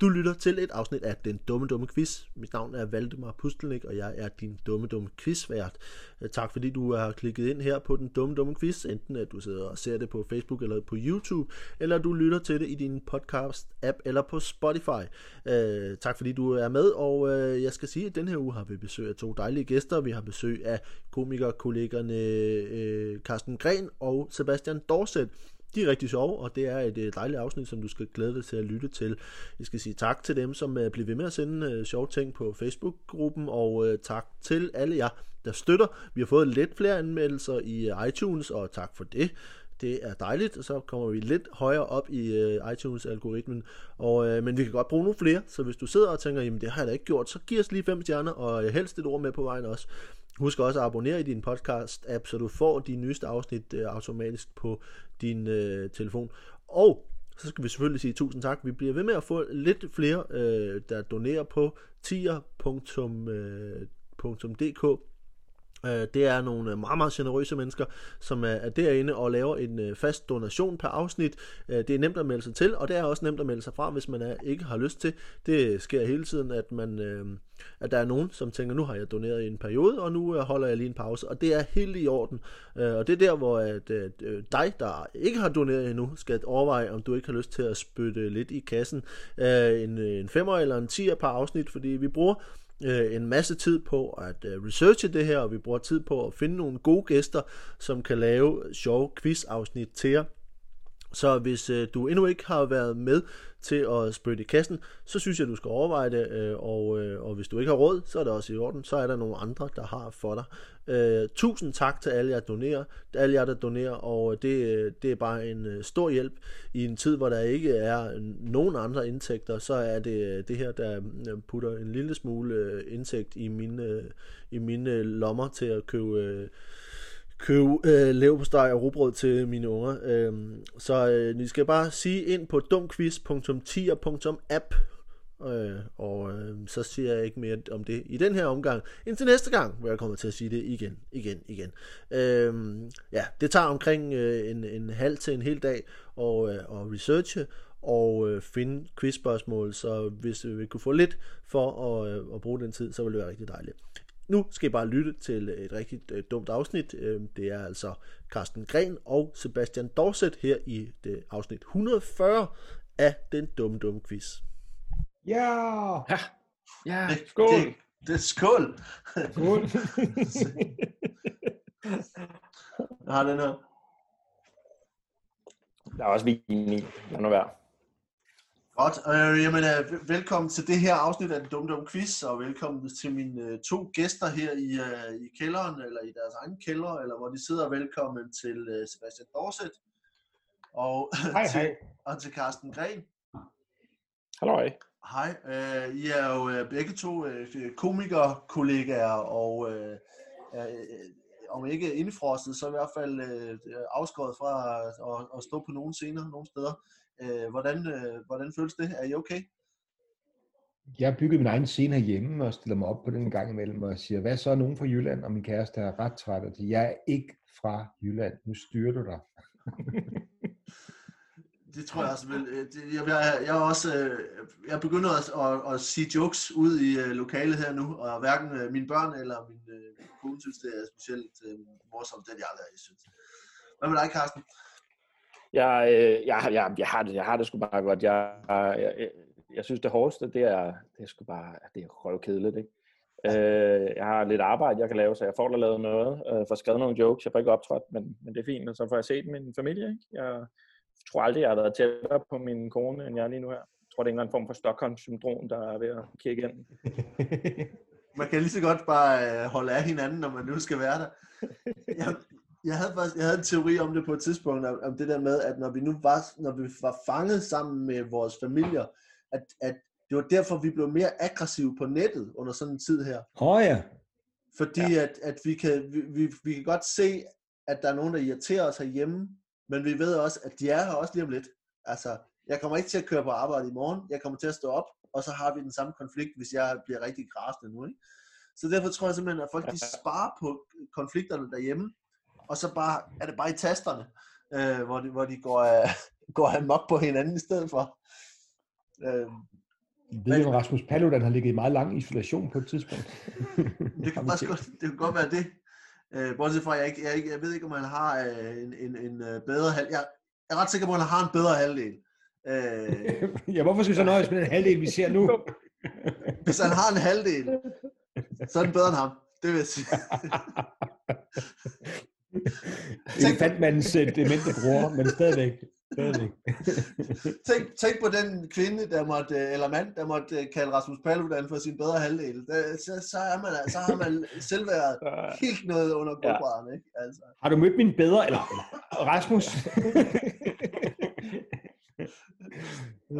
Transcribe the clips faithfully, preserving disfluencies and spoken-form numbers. Du lytter til et afsnit af Den Dumme Dumme Quiz. Mit navn er Valdemar Pustelnik, og jeg er din dumme dumme quizvært. Tak fordi du har klikket ind her på Den Dumme Dumme Quiz, enten at du sidder og ser det på Facebook eller på YouTube, eller du lytter til det i din podcast-app eller på Spotify. Øh, tak fordi du er med, og øh, jeg skal sige, at den her uge har vi besøg af to dejlige gæster. Vi har besøg af komikerkollegerne øh, Carsten Grehn og Sebastian Dorset. De er rigtig sjove, og det er et dejligt afsnit, som du skal glæde dig til at lytte til. Jeg skal sige tak til dem, som bliver ved med at sende sjove ting på Facebook-gruppen, og tak til alle jer, der støtter. Vi har fået lidt flere anmeldelser i iTunes, og tak for det. Det er dejligt, og så kommer vi lidt højere op i iTunes-algoritmen. Og, men vi kan godt bruge nogle flere, så hvis du sidder og tænker, jamen det har jeg da ikke gjort, så giv os lige fem stjerner, og helst et ord med på vejen også. Husk også at abonnere i din podcast-app, så du får de nyeste afsnit øh, automatisk på din øh, telefon. Og så skal vi selvfølgelig sige tusind tak. Vi bliver ved med at få lidt flere, øh, der donerer på tier punktum d k. Øh, det er nogle meget, meget generøse mennesker, som er, er derinde og laver en øh, fast donation per afsnit. Øh, det er nemt at melde sig til, og det er også nemt at melde sig fra, hvis man er, ikke har lyst til. Det sker hele tiden, at man... Øh, at der er nogen, som tænker, nu har jeg doneret i en periode, og nu holder jeg lige en pause, og det er helt i orden. Og det er der, hvor at, at dig, der ikke har doneret endnu, skal overveje, om du ikke har lyst til at spytte lidt i kassen. En, en femmer eller en tier par afsnit, fordi vi bruger en masse tid på at researche det her, og vi bruger tid på at finde nogle gode gæster, som kan lave sjove quiz-afsnit til jer. Så hvis øh, du endnu ikke har været med til at spytte i kassen, så synes jeg, du skal overveje det, øh, og, øh, og hvis du ikke har råd, så er det også i orden, så er der nogle andre, der har for dig. Øh, tusind tak til alle jer, donerer, alle jer der donerer, og det, det er bare en øh, stor hjælp i en tid, hvor der ikke er nogen andre indtægter, så er det det her, der putter en lille smule øh, indtægt i mine, øh, i mine lommer til at købe... Øh, købe øh, leverpostej og rugbrød til mine unger. Øh, så øh, I skal bare sige ind på dumquiz punktum tier punktum app, øh, og øh, så siger jeg ikke mere om det i den her omgang. Indtil næste gang, hvor jeg kommer til at sige det igen, igen, igen. Øh, ja, det tager omkring øh, en, en halv til en hel dag og, øh, og researche og øh, finde quizspørgsmål, så hvis vi kunne få lidt for at, øh, at bruge den tid, så ville det være rigtig dejligt. Nu skal I bare lytte til et rigtig dumt afsnit. Det er altså Carsten Grehn og Sebastian Dorset her i det afsnit et hundrede og fyrre af Den Dumme Dumme Quiz. Ja! Ja! Ja! Skål! Det, det, det er skål! Skål! Jeg har den her. Der er også vin i. Lad nu være. Godt, øh, jamen, øh, velkommen til det her afsnit af Den Dumme Dumme Quiz, og velkommen til mine øh, to gæster her i, øh, i kælderen, eller i deres egen kælder, eller hvor de sidder. Velkommen til øh, Sebastian Dorset, og, hej, til, hej. og til Carsten Grehn. Hallo. Hej. Hej, øh, I er jo øh, begge to øh, komikerkollegaer, og øh, øh, om ikke indfrostet, så i hvert fald øh, afskåret fra at, at stå på nogle scener, nogle steder. Hvordan, hvordan føles det? Er I okay? Jeg har bygget min egen scene herhjemme og stiller mig op på den en gang imellem og siger, hvad så er nogen fra Jylland? Og min kæreste er ret træt og siger, jeg er ikke fra Jylland. Nu styrer du dig. Det tror jeg også. Jeg, jeg, jeg, også, jeg begynder at, at, at sige jokes ud i lokalet her nu, og hverken mine børn eller min kone synes, det er specielt morsomt, den jeg aldrig er, jeg synes. Hvad med dig, Carsten? Jeg, jeg, jeg, jeg har det, jeg har det sgu bare godt. Jeg, jeg, jeg, jeg synes det hårdeste, det er, det er sgu bare, det er røvkedeligt, ikke? Øh, jeg har lidt arbejde, jeg kan lave, så jeg får da lavet noget, øh, får skrevet nogle jokes, jeg får ikke optrådt, men, men det er fint, og så får jeg set min familie, ikke? Jeg tror aldrig, jeg har været tættere på min kone, end jeg er lige nu her. Jeg tror, det er en eller anden form for Stockholm-syndrom, der er ved at kigge ind. Man kan lige så godt bare holde af hinanden, når man nu skal være der. Jeg... Jeg havde, faktisk, jeg havde en teori om det på et tidspunkt, om det der med, at når vi nu var, når vi var fanget sammen med vores familier, at, at det var derfor, vi blev mere aggressive på nettet under sådan en tid her. Oh, ja. Fordi ja. At, at vi, kan, vi, vi, vi kan godt se, at der er nogen, der irriterer os herhjemme, men vi ved også, at de er her også lige om lidt. Altså, jeg kommer ikke til at køre på arbejde i morgen, jeg kommer til at stå op, og så har vi den samme konflikt, hvis jeg bliver rigtig rasende nu, ikke? Så derfor tror jeg simpelthen, at folk de sparer på konflikterne derhjemme, og så bare, er det bare i tasterne, øh, hvor de, hvor de går, øh, går amok på hinanden i stedet for. Øh, Jeg ved, at Rasmus Paludan har ligget i meget lang isolation på et tidspunkt. Det kan faktisk godt, det kan godt være det. Øh, bortset fra, jeg, ikke, jeg, jeg ved ikke, om han har en, en, en bedre halvdel. Jeg er ret sikker på, at han har en bedre halvdel. Øh, ja, hvorfor skal vi så nøjes med den halvdel, vi ser nu? Hvis han har en halvdel, så er den bedre end ham. Det vil jeg sige. Elefantmandens demente bror, men stadigvæk. stadigvæk. tænk, tænk på den kvinde, der måtte, eller mand, der måtte kalde Rasmus Paludan for sin bedre halvdel. Det, så, så, er man, så har man selv været helt noget under guldbrædderne, ikke? Altså. Har du mødt min bedre, eller Rasmus?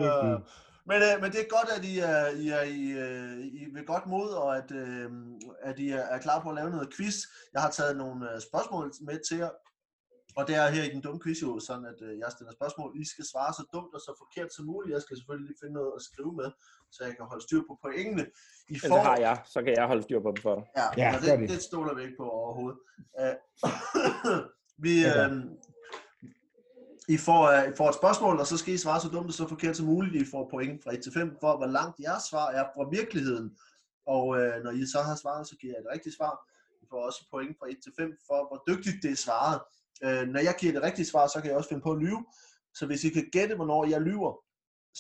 uh, men, uh, men det er godt, at I er, I er, I er, I er ved godt mod, og at, uh, at I er klar på at lave noget quiz. Jeg har taget nogle uh, spørgsmål med til jer. Og det er her i den dumme quiz jo, sådan at uh, jeg stiller spørgsmål. I skal svare så dumt og så forkert som muligt. Jeg skal selvfølgelig lige finde noget at skrive med, så jeg kan holde styr på pointene. I får... Det har jeg, så kan jeg holde styr på dem for dig. Ja, ja det, det. det stoler vi ikke på overhovedet. Uh, vi... Uh, I får, I får et spørgsmål, og så skal I svare så dumt og så forkert som muligt. I får point fra et til fem for, hvor langt jeres svar er fra virkeligheden. Og øh, når I så har svaret, så giver jeg et rigtigt svar. I får også point fra et til fem for, hvor dygtigt det er svaret. Øh, når jeg giver det rigtige svar, så kan jeg også finde på at lyve. Så hvis I kan gætte, hvornår jeg lyver,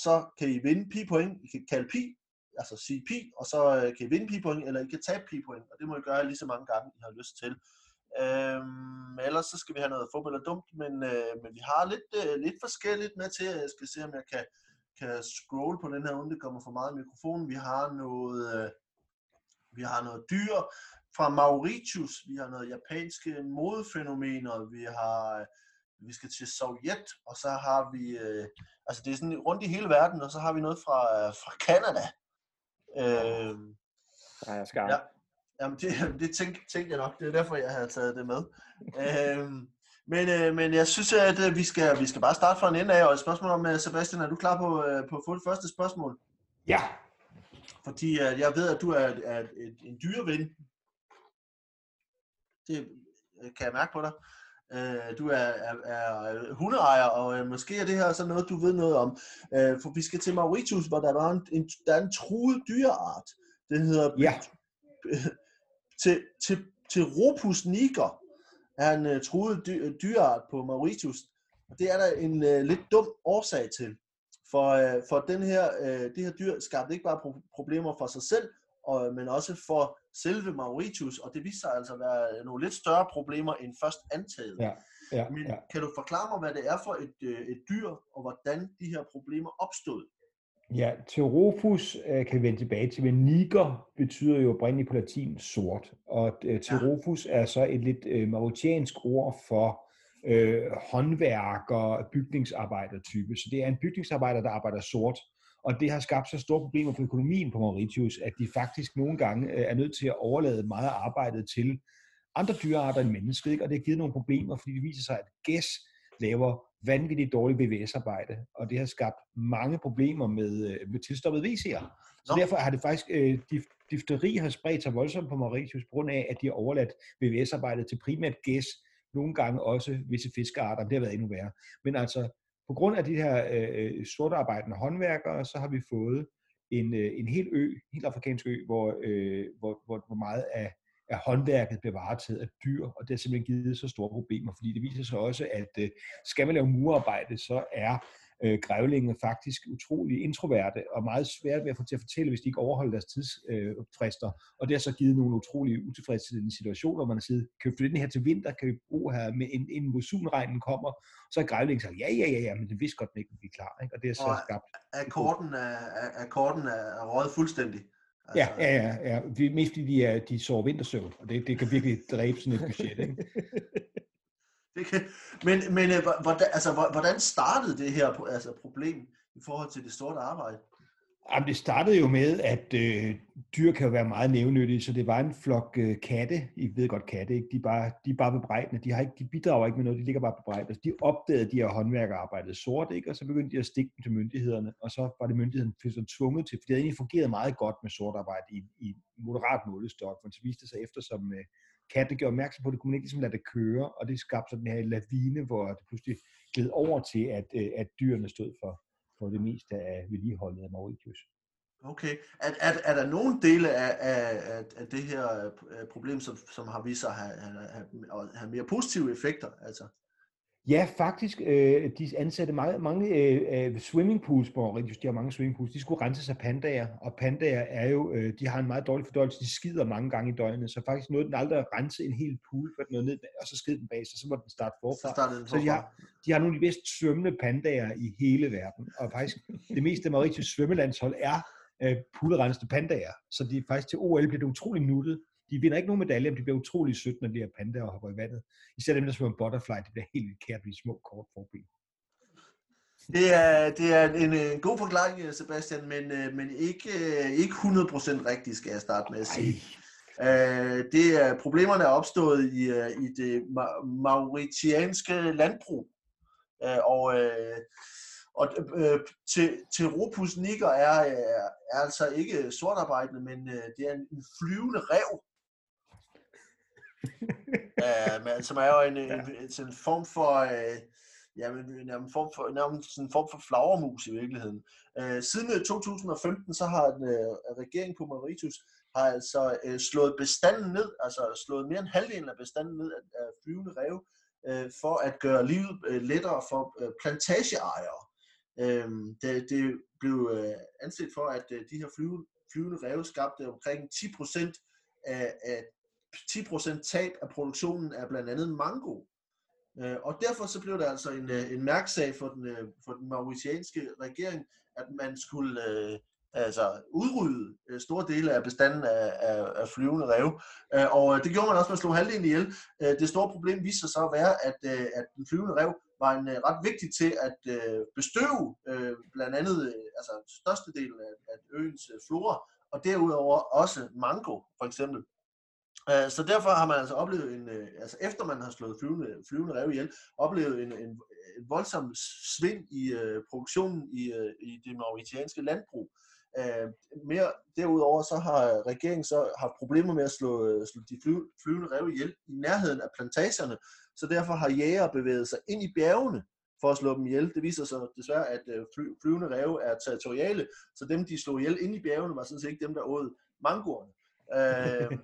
så kan I vinde pi-point. I kan kalde pi, altså sige pi, og så øh, kan I vinde pi-point, eller I kan tabe pi-point. Og det må I gøre lige så mange gange, I har lyst til. Øhm, ellers så skal vi have noget fodbold og dumt, men, øh, men vi har lidt, øh, lidt forskelligt med til. Jeg skal se, om jeg kan, kan scrolle på den her, uden det kommer for meget i mikrofonen. Vi har noget, øh, vi har noget dyr fra Mauritius, vi har noget japanske modefænomener, vi har, øh, vi skal til Sovjet, og så har vi, øh, altså det er sådan rundt i hele verden, og så har vi noget fra, øh, fra Canada. Øh, Nej, jeg skal. Ja. Jamen det, det tænkte, tænkte jeg nok. Det er derfor, jeg havde taget det med. øhm, men, øh, men jeg synes, at vi skal, vi skal bare starte fra en ende af. Og et spørgsmål om, Sebastian, er du klar på, på at få det første spørgsmål? Ja. Fordi jeg ved, at du er, er et, en dyreven. Det kan jeg mærke på dig. Øh, du er, er, er hundeejer, og øh, måske er det her sådan noget, du ved noget om. Øh, for vi skal til Mauritius, hvor der er en, en, der er en truet dyreart. Den hedder... Ja. Til, til, til Rupus niger er en uh, truet dy, dyreart på Mauritius. Og det er der en uh, lidt dum årsag til. For, uh, for den her, uh, det her dyr skabte ikke bare pro- problemer for sig selv, og, men også for selve Mauritius. Og det viste sig altså at være nogle lidt større problemer end først antaget. Ja, ja, men ja. Kan du forklare mig, hvad det er for et, uh, et dyr, og hvordan de her problemer opstod? Ja, Teropus øh, kan vi vende tilbage til, men niger betyder jo oprindeligt på latin sort, og øh, Teropus er så et lidt øh, mauritiansk ord for øh, håndværker, bygningsarbejdertype. Så det er en bygningsarbejder, der arbejder sort, og det har skabt så store problemer for økonomien på Mauritius, at de faktisk nogle gange øh, er nødt til at overlade meget af arbejdet til andre dyrearter end mennesket, ikke? Og det har givet nogle problemer, fordi det viser sig, at gæs laver vanvittigt dårligt B V S-arbejde, og det har skabt mange problemer med, med tilstoppede V C'er. Så derfor har det faktisk, øh, dif- difteri har spredt sig voldsomt på Mauritius, på grund af, at de har overladt B V S-arbejdet til primært gæs, nogle gange også visse fiskearter, det har været endnu værre. Men altså, på grund af de her øh, sortarbejdende håndværkere, så har vi fået en, øh, en hel ø, helt afrikansk ø, hvor, øh, hvor, hvor, hvor meget af, af håndværket bliver varetaget af dyr, og det har simpelthen givet så store problemer, fordi det viser sig også, at øh, skal man lave murarbejde, så er øh, grævlingene faktisk utrolig introverte, og meget svært ved at få til at fortælle, hvis de ikke overholder deres tidsfrister, øh, og det har så givet nogle utrolige utilfredsstillende situationer, hvor man siger, kan vi flytte den her til vinter, kan vi bruge her, men inden monsunregnen kommer, så er grævlingen sagt, ja, ja, ja, ja, men det vidste godt, den ikke bliver klar, ikke? Og det er så og skabt. Akkorden er, akkorden er, er røget fuldstændig. Ja, ja, ja, ja. Det er mest fordi de, er, de sover vintersøvn, og det, det kan virkelig dræbe sådan et budget, ikke? Det kan. Men, men hvordan, altså, hvordan startede det her altså, problem i forhold til det sorte arbejde? Jamen, det startede jo med, at øh, dyr kan jo være meget nævnyttige, så det var en flok øh, katte, I ved godt katte, ikke? De er bare, de er bare bebrejdende, de, har ikke, de bidrager ikke med noget, de ligger bare bebrejdende. Altså, de opdagede de her håndværkerarbejdet sort, ikke? Og så begyndte de at stikke dem til myndighederne, og så var det myndighederne pludselig tvunget til, for det havde egentlig fungeret meget godt med sort arbejde i, i moderat målestok, men så viste det sig efter, som øh, katte gjorde opmærksom på, at det kunne man ikke ligesom lade det køre, og det skabte sådan den her lavine, hvor det pludselig gled over til, at, øh, at dyrene stod for. for det meste af vedligeholdet af Mauritius. Okay. Er, er, er der nogle dele af, af, af det her problem, som, som har vist sig at have, have, have mere positive effekter? Altså? Ja, faktisk. Øh, de ansatte mange, mange øh, swimmingpools, hvor de har mange swimmingpools, de skulle rense sig pandaer, og pandaer er jo, øh, de har en meget dårlig fordøjelse, de skider mange gange i døgnet, så faktisk nåede den aldrig at rense en hel pool, for den nåede ned, og så skid den bag sig, så må den starte forfra. Så, så de, har, de har nogle af de bedst svømmende pandaer i hele verden, og faktisk det meste af Mauritius svømmelandshold er pullerensede pandaer, så de faktisk til O L bliver det utrolig nuttet. De vinder ikke nogen medaljer, men de bliver utrolig sødt, når de her pandaer hopper i vandet. Især dem, der svømmer butterfly, det bliver helt vildt kært ved små, kort forben. Det er, det er en, en god forklaring, Sebastian, men, men ikke, ikke hundrede procent rigtigt, skal jeg starte med at sige. Øh, det er, problemerne er opstået i, i det ma- mauritianske landbrug, øh, og øh, Og øh, til, til Rupus niger er, er, er altså ikke sortarbejdende, men øh, det er en, en flyvende ræv, øh, men, som er jo en, ja. en, en, en form for, øh, jamen, en form for, en form for flagermus i virkeligheden. Øh, siden to tusind og femten, så har den, øh, regeringen på Mauritius har altså øh, slået bestanden ned, altså slået mere end halvdelen af bestanden ned af, af flyvende ræv, øh, for at gøre livet øh, lettere for øh, plantageejere. Det, det blev anset for, at de her flyvende, flyvende ræve skabte omkring ti procent af, af ti procent tab af produktionen af blandt andet mango. Og derfor så blev det altså en, en mærksag for den, for den mauritianske regering, at man skulle altså udrydde store dele af bestanden af, af, af flyvende ræve. Og det gjorde man også, man slog halvdelen ihjel. Det store problem viste sig så at være, at, at den flyvende ræv var en uh, ret vigtig til at uh, bestøve uh, blandt andet uh, altså størstedelen af, af øens uh, flora, og derudover også mango, for eksempel. Uh, så derfor har man altså oplevet, en, uh, altså efter man har slået flyvende, flyvende ræve ihjel, oplevet en, en, en voldsom svind i uh, produktionen i, uh, i det mauritianske landbrug. Uh, mere, derudover så har regeringen så haft problemer med at slå, slå de fly, flyvende ræve ihjel i nærheden af plantagerne, så derfor har jægere bevæget sig ind i bjergene for at slå dem ihjel. Det viser sig desværre, at fly, flyvende ræve er territoriale, så dem, de slog ihjel ind i bjergene, var sådan set ikke dem, der åd mangoerne. Øh,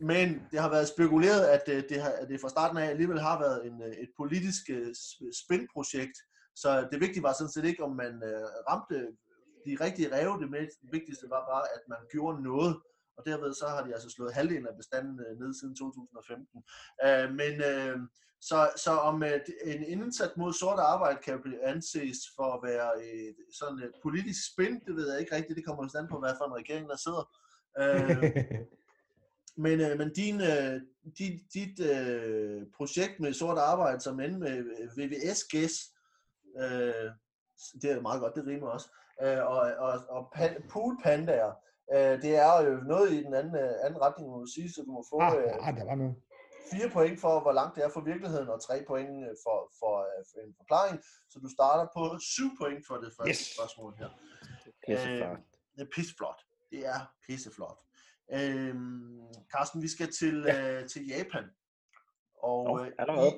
men det har været spekuleret, at det, har, at det fra starten af alligevel har været en, et politisk spinprojekt, så det vigtige var sådan set ikke, om man ramte de rigtige ræve. Det, med, det vigtigste var bare, at man gjorde noget. Og derved så har de altså slået halvdelen af bestanden ned siden to tusind og femten. Øh, men øh, så, så om øh, en indsats mod sort arbejde kan blive anses for at være øh, sådan et politisk spin, det ved jeg ikke rigtigt. Det kommer jo stand på, hvad for en regering, der sidder. Øh, men øh, men din, øh, dit, dit øh, projekt med sort arbejde, som endte med V V S-gæs, øh, det er meget godt, det rimer også, øh, og, og, og poolpandaer, det er jo noget i den anden, anden retning, må du sige, så du må få ah, øh, der var noget. fire point for, hvor langt det er for virkeligheden, og tre point for, for, for en forklaring. Så du starter på syv point for det første yes. spørgsmål her. Pisseflot. Det er pisseflot. Det er pisseflot. Øh, Carsten, vi skal til, ja. øh, til Japan. Og, oh, allerede? I,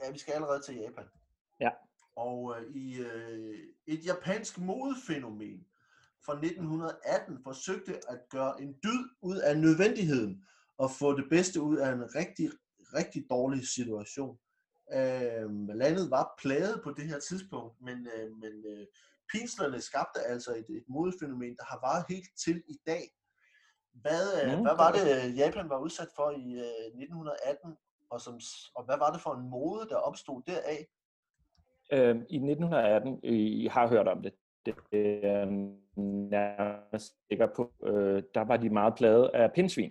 ja, vi skal allerede til Japan. Ja. Og øh, i øh, et japansk modefænomen fra nitten atten forsøgte at gøre en dyd ud af nødvendigheden og få det bedste ud af en rigtig, rigtig dårlig situation. Øh, landet var plaget på det her tidspunkt, men, øh, men øh, pinslerne skabte altså et, et modefænomen, der har varet helt til i dag. Hvad, øh, mm, hvad var det, Japan var udsat for i øh, nitten atten, og, som, og hvad var det for en mode, der opstod deraf? Øh, I nitten atten, I har hørt om det. Det er nærmest sikker på, øh, der var de meget plade af pindsvin.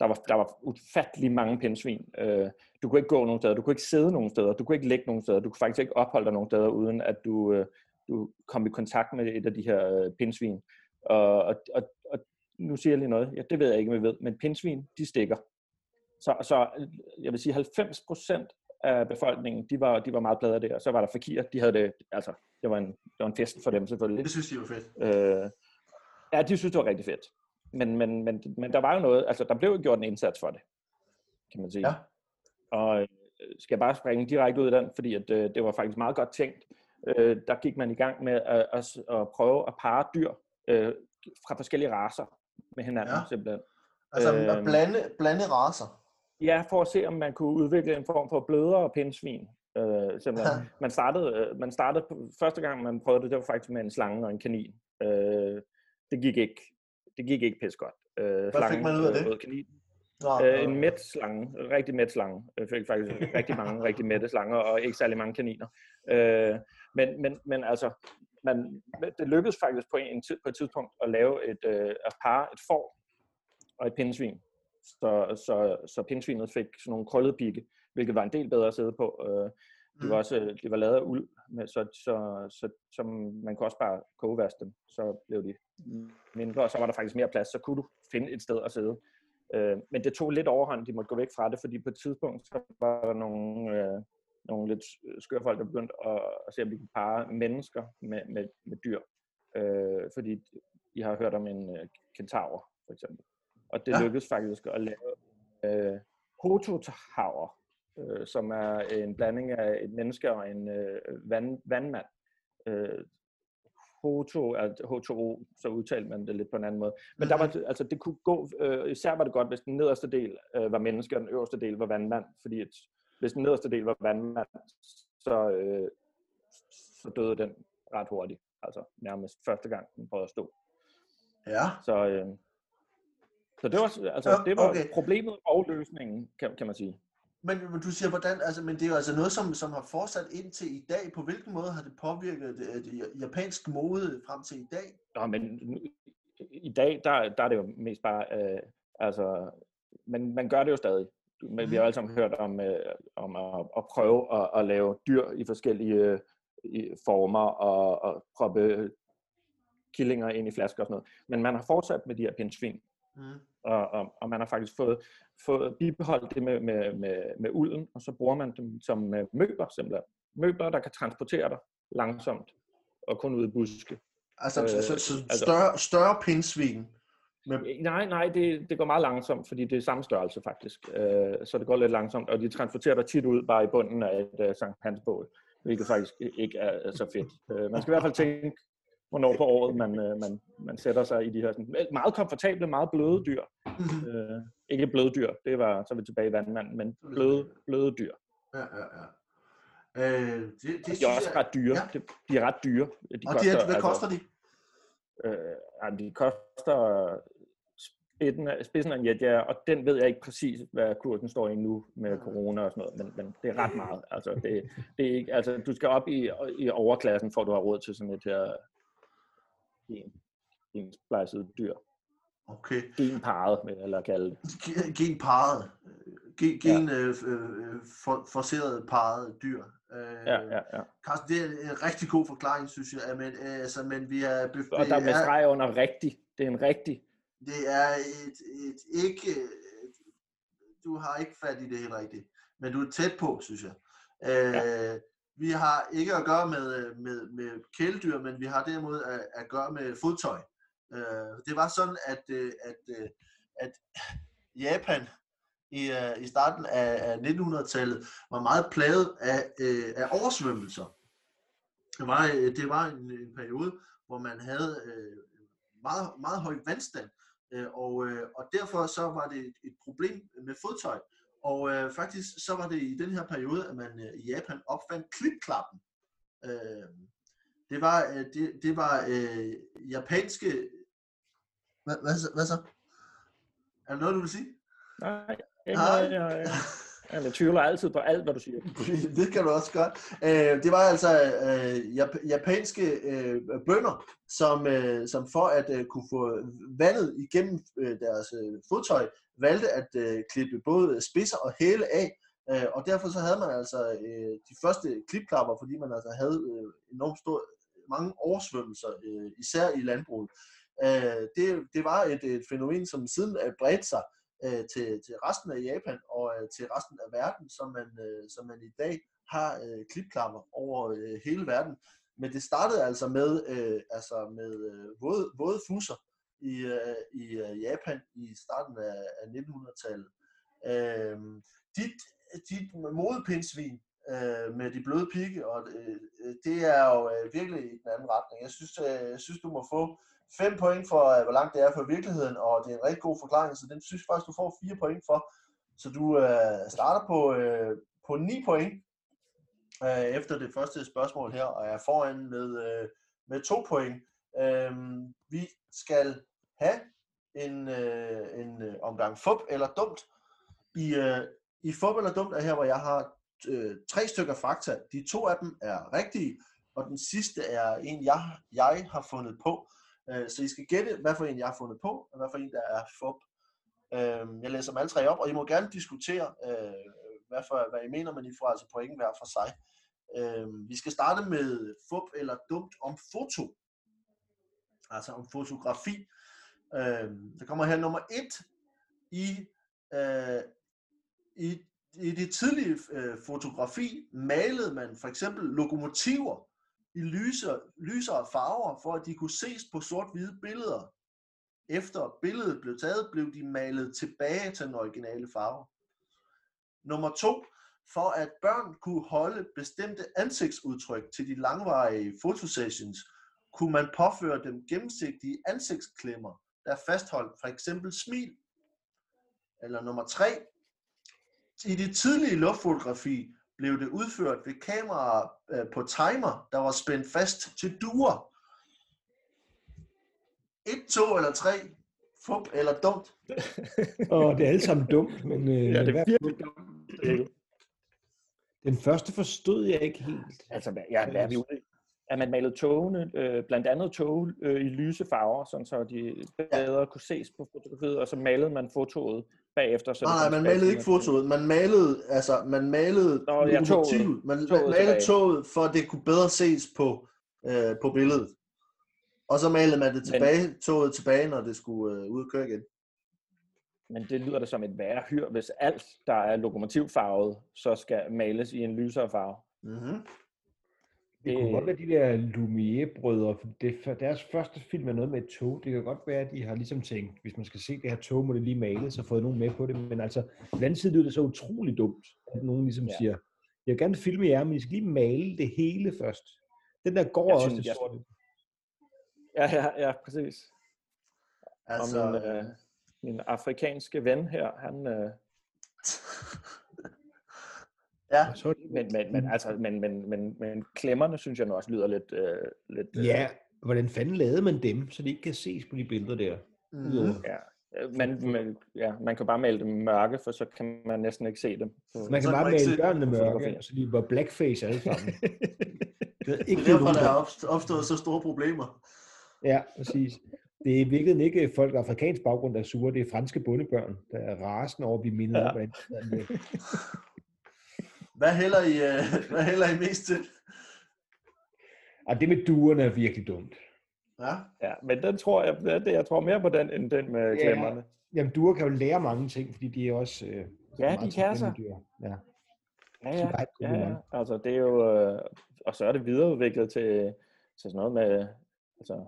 Der var, der var ufattelig mange pindsvin. Øh, du kunne ikke gå nogen steder, du kunne ikke sidde nogen steder, du kunne ikke ligge nogen steder, du kunne faktisk ikke opholde dig nogen steder, uden at du, øh, du kom i kontakt med et af de her øh, pindsvin. Og, og, og, og nu siger jeg lige noget, ja, det ved jeg ikke, om jeg ved, men pindsvin, de stikker. Så, så jeg vil sige, halvfems procent af befolkningen, de var, de var meget plade af det, og så var der fakirer, de havde det, altså, det var en, det var en fest for dem selvfølgelig. Det synes de var fedt. Øh, ja, de synes det var rigtig fedt. Men, men, men, men der var jo noget, altså der blev jo gjort en indsats for det, kan man sige. Ja. Og skal jeg bare springe direkte ud af den, fordi at, øh, det var faktisk meget godt tænkt. Øh, der gik man i gang med at, at, at prøve at parre dyr, øh, fra forskellige racer med hinanden, ja. Simpelthen. Altså at blande, blande racer? Ja, for at se, om man kunne udvikle en form for blødere pindsvin. Øh, simpelthen. Ja. Man, startede, man startede, første gang man prøvede det, det var faktisk med en slange og en kanin. Øh, det gik ikke, det gik ikke pis godt. Øh, Hvad slangen, fik man ud af det? Øh, kanin. Nå, øh, en mæt slange, rigtig mæt slange. Jeg fik faktisk rigtig mange rigtig mætte slanger og ikke særlig mange kaniner. Øh, men, men, men altså, man, det lykkedes faktisk på, en, på et tidspunkt at lave et, øh, at parre et får og et pindsvin. Så, så, så pindsvinet fik sådan nogle krøllede pigge, hvilket var en del bedre at sidde på. Øh, de var, også, de var lavet af uld, så, så, så, så man kunne også bare kogevaste dem. Så blev de mindre, og så var der faktisk mere plads, så kunne du finde et sted at sidde. Øh, men det tog lidt overhånd, de måtte gå væk fra det, fordi på et tidspunkt så var der nogle, øh, nogle lidt skøre folk, der begyndte at, at se, om de kunne parre mennesker med, med, med dyr. Øh, fordi I har hørt om en øh, kentaur, for eksempel. Og det ja. lykkedes faktisk at lave øh, hototaur, øh, som er en blanding af et menneske og en øh, vand, vandmand. Øh, Hoto, H to O, så udtalte man det lidt på en anden måde. Men der var, altså, det kunne gå, øh, især var det godt, hvis den nederste del øh, var menneske, og den øverste del var vandmand. Fordi et, hvis den nederste del var vandmand, så, øh, så døde den ret hurtigt. Altså nærmest første gang, den prøvede at stå. Ja. Så, øh, så det var, altså, det var okay. Problemet og løsningen, kan, kan man sige. Men, men du siger, hvordan, altså, men det er jo altså noget, som, som har fortsat indtil i dag. På hvilken måde har det påvirket det, det japansk mode frem til i dag? Nå, men i dag, der, der er det jo mest bare, øh, altså, men man gør det jo stadig. Men vi har jo alle sammen hørt om, øh, om at, at prøve at, at lave dyr i forskellige øh, former, og, og proppe killinger ind i flasker og sådan noget. Men man har fortsat med de her pindsvin. Mm. Og, og, og man har faktisk fået, fået bibeholdt det med, med, med, med ulden, og så bruger man dem som møbler simpelthen. Møbler, der kan transportere dig langsomt, og kun ud i buske. Altså, øh, så, så større, altså. større pindsvin? Men... Nej, nej, det, det går meget langsomt, fordi det er samme størrelse faktisk. Øh, så det går lidt langsomt, og de transporterer dig tit ud bare i bunden af et uh, Sankt Hans-bål, hvilket faktisk ikke er uh, så fedt. Øh, man skal i hvert fald tænke, hvornår på året man, man, man sætter sig i de her sådan, meget komfortable, meget bløde dyr. Mm-hmm. Øh, ikke bløde dyr, det var, så er vi tilbage i vandmanden, men bløde, bløde dyr. Ja, ja, ja. Øh, det, det de er synes også jeg... ret dyre. Ja. De er ret dyre. De og koster, de, hvad koster altså, de? Øh, altså, de koster spidsen af, spidsen af en jetjager, og den ved jeg ikke præcis, hvad kursen står i nu med corona og sådan noget, men, men det er ret meget. Altså, det, det er ikke, altså, du skal op i, i overklassen, for du har råd til sådan et her... Gen, gensplejsede dyr. Okay. Genparret, vil jeg hellere kalde det. Genparret. Gen, gen, ja. øh, øh, for, forserede parrede dyr. Øh, ja, ja, ja. Carsten, det er en rigtig god forklaring, synes jeg. Men, øh, altså, men vi er... Bef- Og der er med streg under rigtig. Det er en rigtig. Det er et, et ikke... Et, du har ikke fat i det helt rigtigt. Men du er tæt på, synes jeg. Øh, ja. Vi har ikke at gøre med, med, med kæledyr, men vi har derimod at, at gøre med fodtøj. Øh, det var sådan, at, at, at Japan i, i starten af nitten hundrede-tallet var meget plaget af, af oversvømmelser. Det var, det var en, en periode, hvor man havde meget, meget høj vandstand, og, og derfor så var det et problem med fodtøj. Og øh, faktisk så var det i den her periode, at man øh, i Japan opfandt klipklappen. Øh, det var, øh, det, det var øh, japanske... Hvad, hvad, hvad så? Er det noget, du vil sige? Nej, ikke noget. Jeg, jeg, jeg tvivler altid på alt, hvad du siger. Det kan du også godt. Øh, det var altså øh, jap- japanske øh, bønder, som, øh, som for at øh, kunne få vandet igennem øh, deres øh, fodtøj, valgte at øh, klippe både spidser og hæle af, øh, og derfor så havde man altså øh, de første klipklapper, fordi man altså havde øh, enormt store, mange oversvømmelser, øh, især i landbruget. Øh, det, det var et, et fænomen, som siden øh, bredte sig øh, til, til resten af Japan og øh, til resten af verden, som man, øh, som man i dag har øh, klipklapper over øh, hele verden. Men det startede altså med, øh, altså med øh, våde, våde fuser, I, øh, i øh, Japan i starten af, af nitten hundrede-tallet. Øh, dit, dit modepindsvin, øh, med de bløde pigge, og øh, det er jo øh, virkelig i den anden retning. Jeg synes, øh, jeg synes du må få fem point for, øh, hvor langt det er fra virkeligheden, og det er en rigtig god forklaring, så den synes faktisk, du får fire point for. Så du øh, starter på, øh, på ni point øh, efter det første spørgsmål her, og er foran med, øh, med to point. Øh, vi skal have en, øh, en øh, omgang fup eller dumt. I, øh, I fup eller dumt er her, hvor jeg har øh, tre stykker fakta. De to af dem er rigtige, og den sidste er en, jeg, jeg har fundet på. Øh, så I skal gætte, hvad for en jeg har fundet på, og hvad for en, der er fup. Øh, jeg læser dem alle tre op, og I må gerne diskutere, øh, hvad, for, hvad I mener, men I får altså point hver for sig. Øh, vi skal starte med fup eller dumt om foto. Altså om fotografi. Øh, der kommer her nummer et i... Øh, I, I det tidlige øh, fotografi malede man for eksempel lokomotiver i lyser, lysere farver, for at de kunne ses på sort-hvide billeder. Efter billedet blev taget, blev de malet tilbage til den originale farve. Nummer to. For at børn kunne holde bestemte ansigtsudtryk til de langvarige fotosessions, kunne man påføre dem gennemsigtige ansigtsklemmer, der fastholdt for eksempel smil. Eller nummer tre. I det tidlige luftfotografi blev det udført ved kameraer på timer, der var spændt fast til duer. Et, to eller tre. Fup eller dumt. Og det er alle sammen dumt, men øh, ja, det er virkelig dumt. Den første forstod jeg ikke helt. Altså, ja, hvad er vi ude i? At man malede togene, øh, blandt andet tog øh, i lyse farver, sådan, så de bedre kunne ses på fotografiet, og så malede man fotoet bagefter. Så nej, nej, man malede ikke fotoet. Man malede, altså, man malede Nå, ja, toget. Man toget malede toget, for at det kunne bedre ses på, øh, på billedet. Og så malede man det tilbage, men, toget tilbage, når det skulle øh, ud og køre igen. Men det lyder da som et værre hyr, hvis alt, der er lokomotivfarvet, så skal males i en lysere farve. Mhm. Det kunne godt være de der Lumière-brødre, for deres første film er noget med et tog. Det kan godt være, at de har ligesom tænkt, hvis man skal se det her tog, må det lige males og fået nogen med på det. Men altså, på den anden side lyder det så utroligt dumt, at nogen ligesom ja. siger, jeg vil gerne filme jer, men I skal lige male det hele først. Den der går jeg også synes, til sorten. Ja, ja, ja, præcis. Altså... Og min, øh, min afrikanske ven her, han... Øh... Ja, men, men, men, altså, men, men, men, men klemmerne, synes jeg nu også lyder lidt... Øh, lidt øh. Ja, hvordan fanden lavede man dem, så de ikke kan ses på de billeder der? Mm. Ja. Man, man, ja, man kan bare male dem mørke, for så kan man næsten ikke se dem. Man kan bare man male børnene mørke, så de var blackface alle sammen. Det er ikke derfor, der er opstået så store problemer. Ja, præcis. Det er i virkeligheden ikke folk af afrikansk baggrund, der er sure. Det er franske bondebørn, der er rasende over at blive mindet om, hvordan det er. Hvad hælder I, øh, hvad hælder I mest til? Ah, det med duerne er virkelig dumt. Ja, ja, men den tror jeg, det, jeg tror mere på den, end den med ja, klemmerne. Jamen, duer kan jo lære mange ting, fordi de er også... Øh, ja, de kan sig. Ja, ja, ja, ja, ja. Altså, det er jo... Øh, og så er det videreudviklet til, til sådan noget med, altså,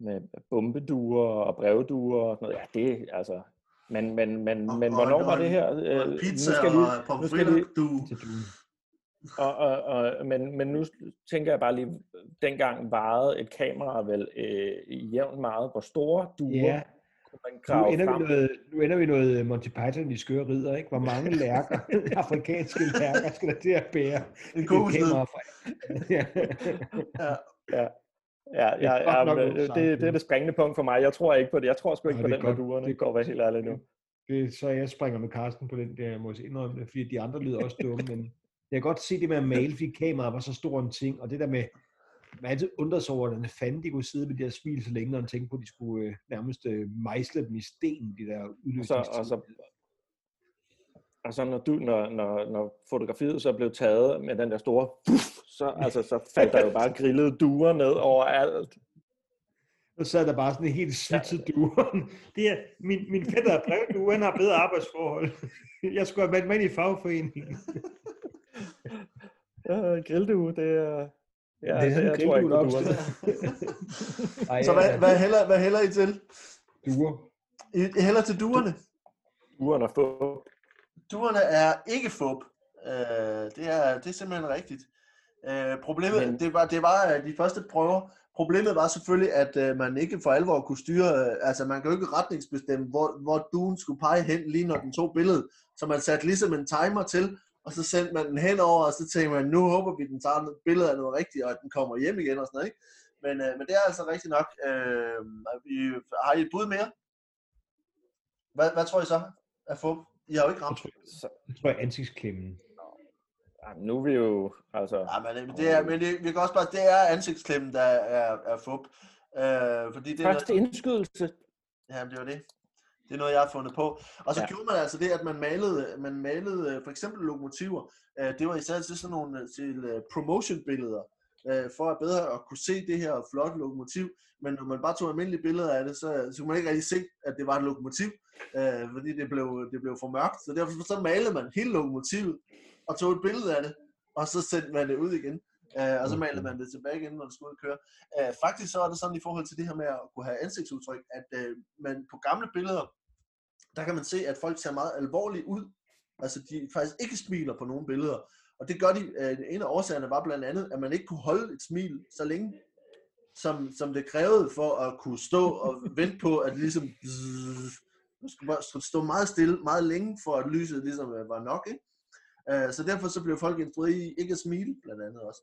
med bombeduer og brevduer og sådan noget. Ja, det altså... Men, men, men, og, men og hvornår en, var det her? Øh, pizza nu skal lige, og pomfritter, du. Og, og, og, men, men nu tænker jeg bare lige, dengang varede et kamera vel øh, jævnt meget. Hvor store duer ja. kunne man grave nu ender frem? Vi noget, nu ender vi noget Monty Python i skøre ridder, ikke? Hvor mange lærker, afrikanske lærker, skal der til at bære en god kamera fra? Ja. Ja. Ja. Ja, ja, ja, ja det, det, det er det springende punkt for mig. Jeg tror ikke på det. Jeg tror sgu ikke ja, på den godt, med duerne. Det går være helt ærligt nu. Det, så jeg springer med Carsten på den der, jeg må indrømme det, fordi de andre lyder også dumme. Men jeg kan godt se det med at male, fordi kameraet var så stor en ting. Og det der med, man altid undrer sig over, hvordan fanden de kunne sidde med de der smil så længe, når man tænkte på, at de skulle øh, nærmest øh, mejsle dem i sten, de der udløsningstid. Og så, og så når, du, når, når, når fotografiet så blev taget med den der store... Puff, Så, altså, så faldt der jo bare grillede duer ned over alt. Så sad der bare sådan en helt svitset ja. duer. Det er, min, min fætter er brevdue, han har bedre arbejdsforhold. Jeg skulle have været med i fagforeningen. Ja, grilledue, det er... Ja, det er sådan en grilledue opstået. Så hvad, hvad, hælder, hvad hælder I til? Duer. I hælder til duerne? Duerne er fup. Duerne er ikke fup. Øh, det, er, det er simpelthen rigtigt. Øh, problemet, men... det, var, det var de første prøver. Problemet var selvfølgelig, at øh, man ikke for alvor kunne styre, øh, altså man kan jo ikke retningsbestemme, hvor, hvor duen skulle pege hen, lige når den tog billedet. Så man satte ligesom en timer til, og så sendte man den henover, og så tænkte man, nu håber vi, den tager et billede af noget rigtigt, og at den kommer hjem igen og sådan noget, ikke? Men, øh, men det er altså rigtigt nok. Øh, I, har I et bud mere? Hvad, hvad tror I så at få? I har jo ikke ramt. Jeg tror, jeg tror jeg ansigtsklemmen. Jamen, nu er vi jo, altså... Ja, men det er, men det, vi kan også bare, det er ansigtsklemmen, der er, er fup. Øh, fordi det er første noget, indskydelse. Jamen, det var det. Det er noget, jeg har fundet på. Og så ja. gjorde man altså det, at man malede, man malede for eksempel lokomotiver. Øh, det var især til sådan nogle til promotion-billeder, øh, for at bedre at kunne se det her flotte lokomotiv. Men når man bare tog almindelige billeder af det, så, så kunne man ikke rigtig se, at det var et lokomotiv, øh, fordi det blev, det blev for mørkt. Så derfor så malede man hele lokomotivet, og tog et billede af det, og så sendte man det ud igen, øh, og så malede man det tilbage igen, når det skulle køre. Øh, faktisk så er det sådan i forhold til det her med at kunne have ansigtsudtryk, at øh, man på gamle billeder, der kan man se, at folk ser meget alvorlige ud, altså de faktisk ikke smiler på nogle billeder, og det gør de, øh, en af årsagerne var blandt andet, at man ikke kunne holde et smil så længe, som, som det krævede for at kunne stå og vente på, at ligesom, man skulle stå meget stille, meget længe, for at lyset ligesom var nok, ikke? Så derfor så blev folk instrueret i ikke at smile, blandt andet også.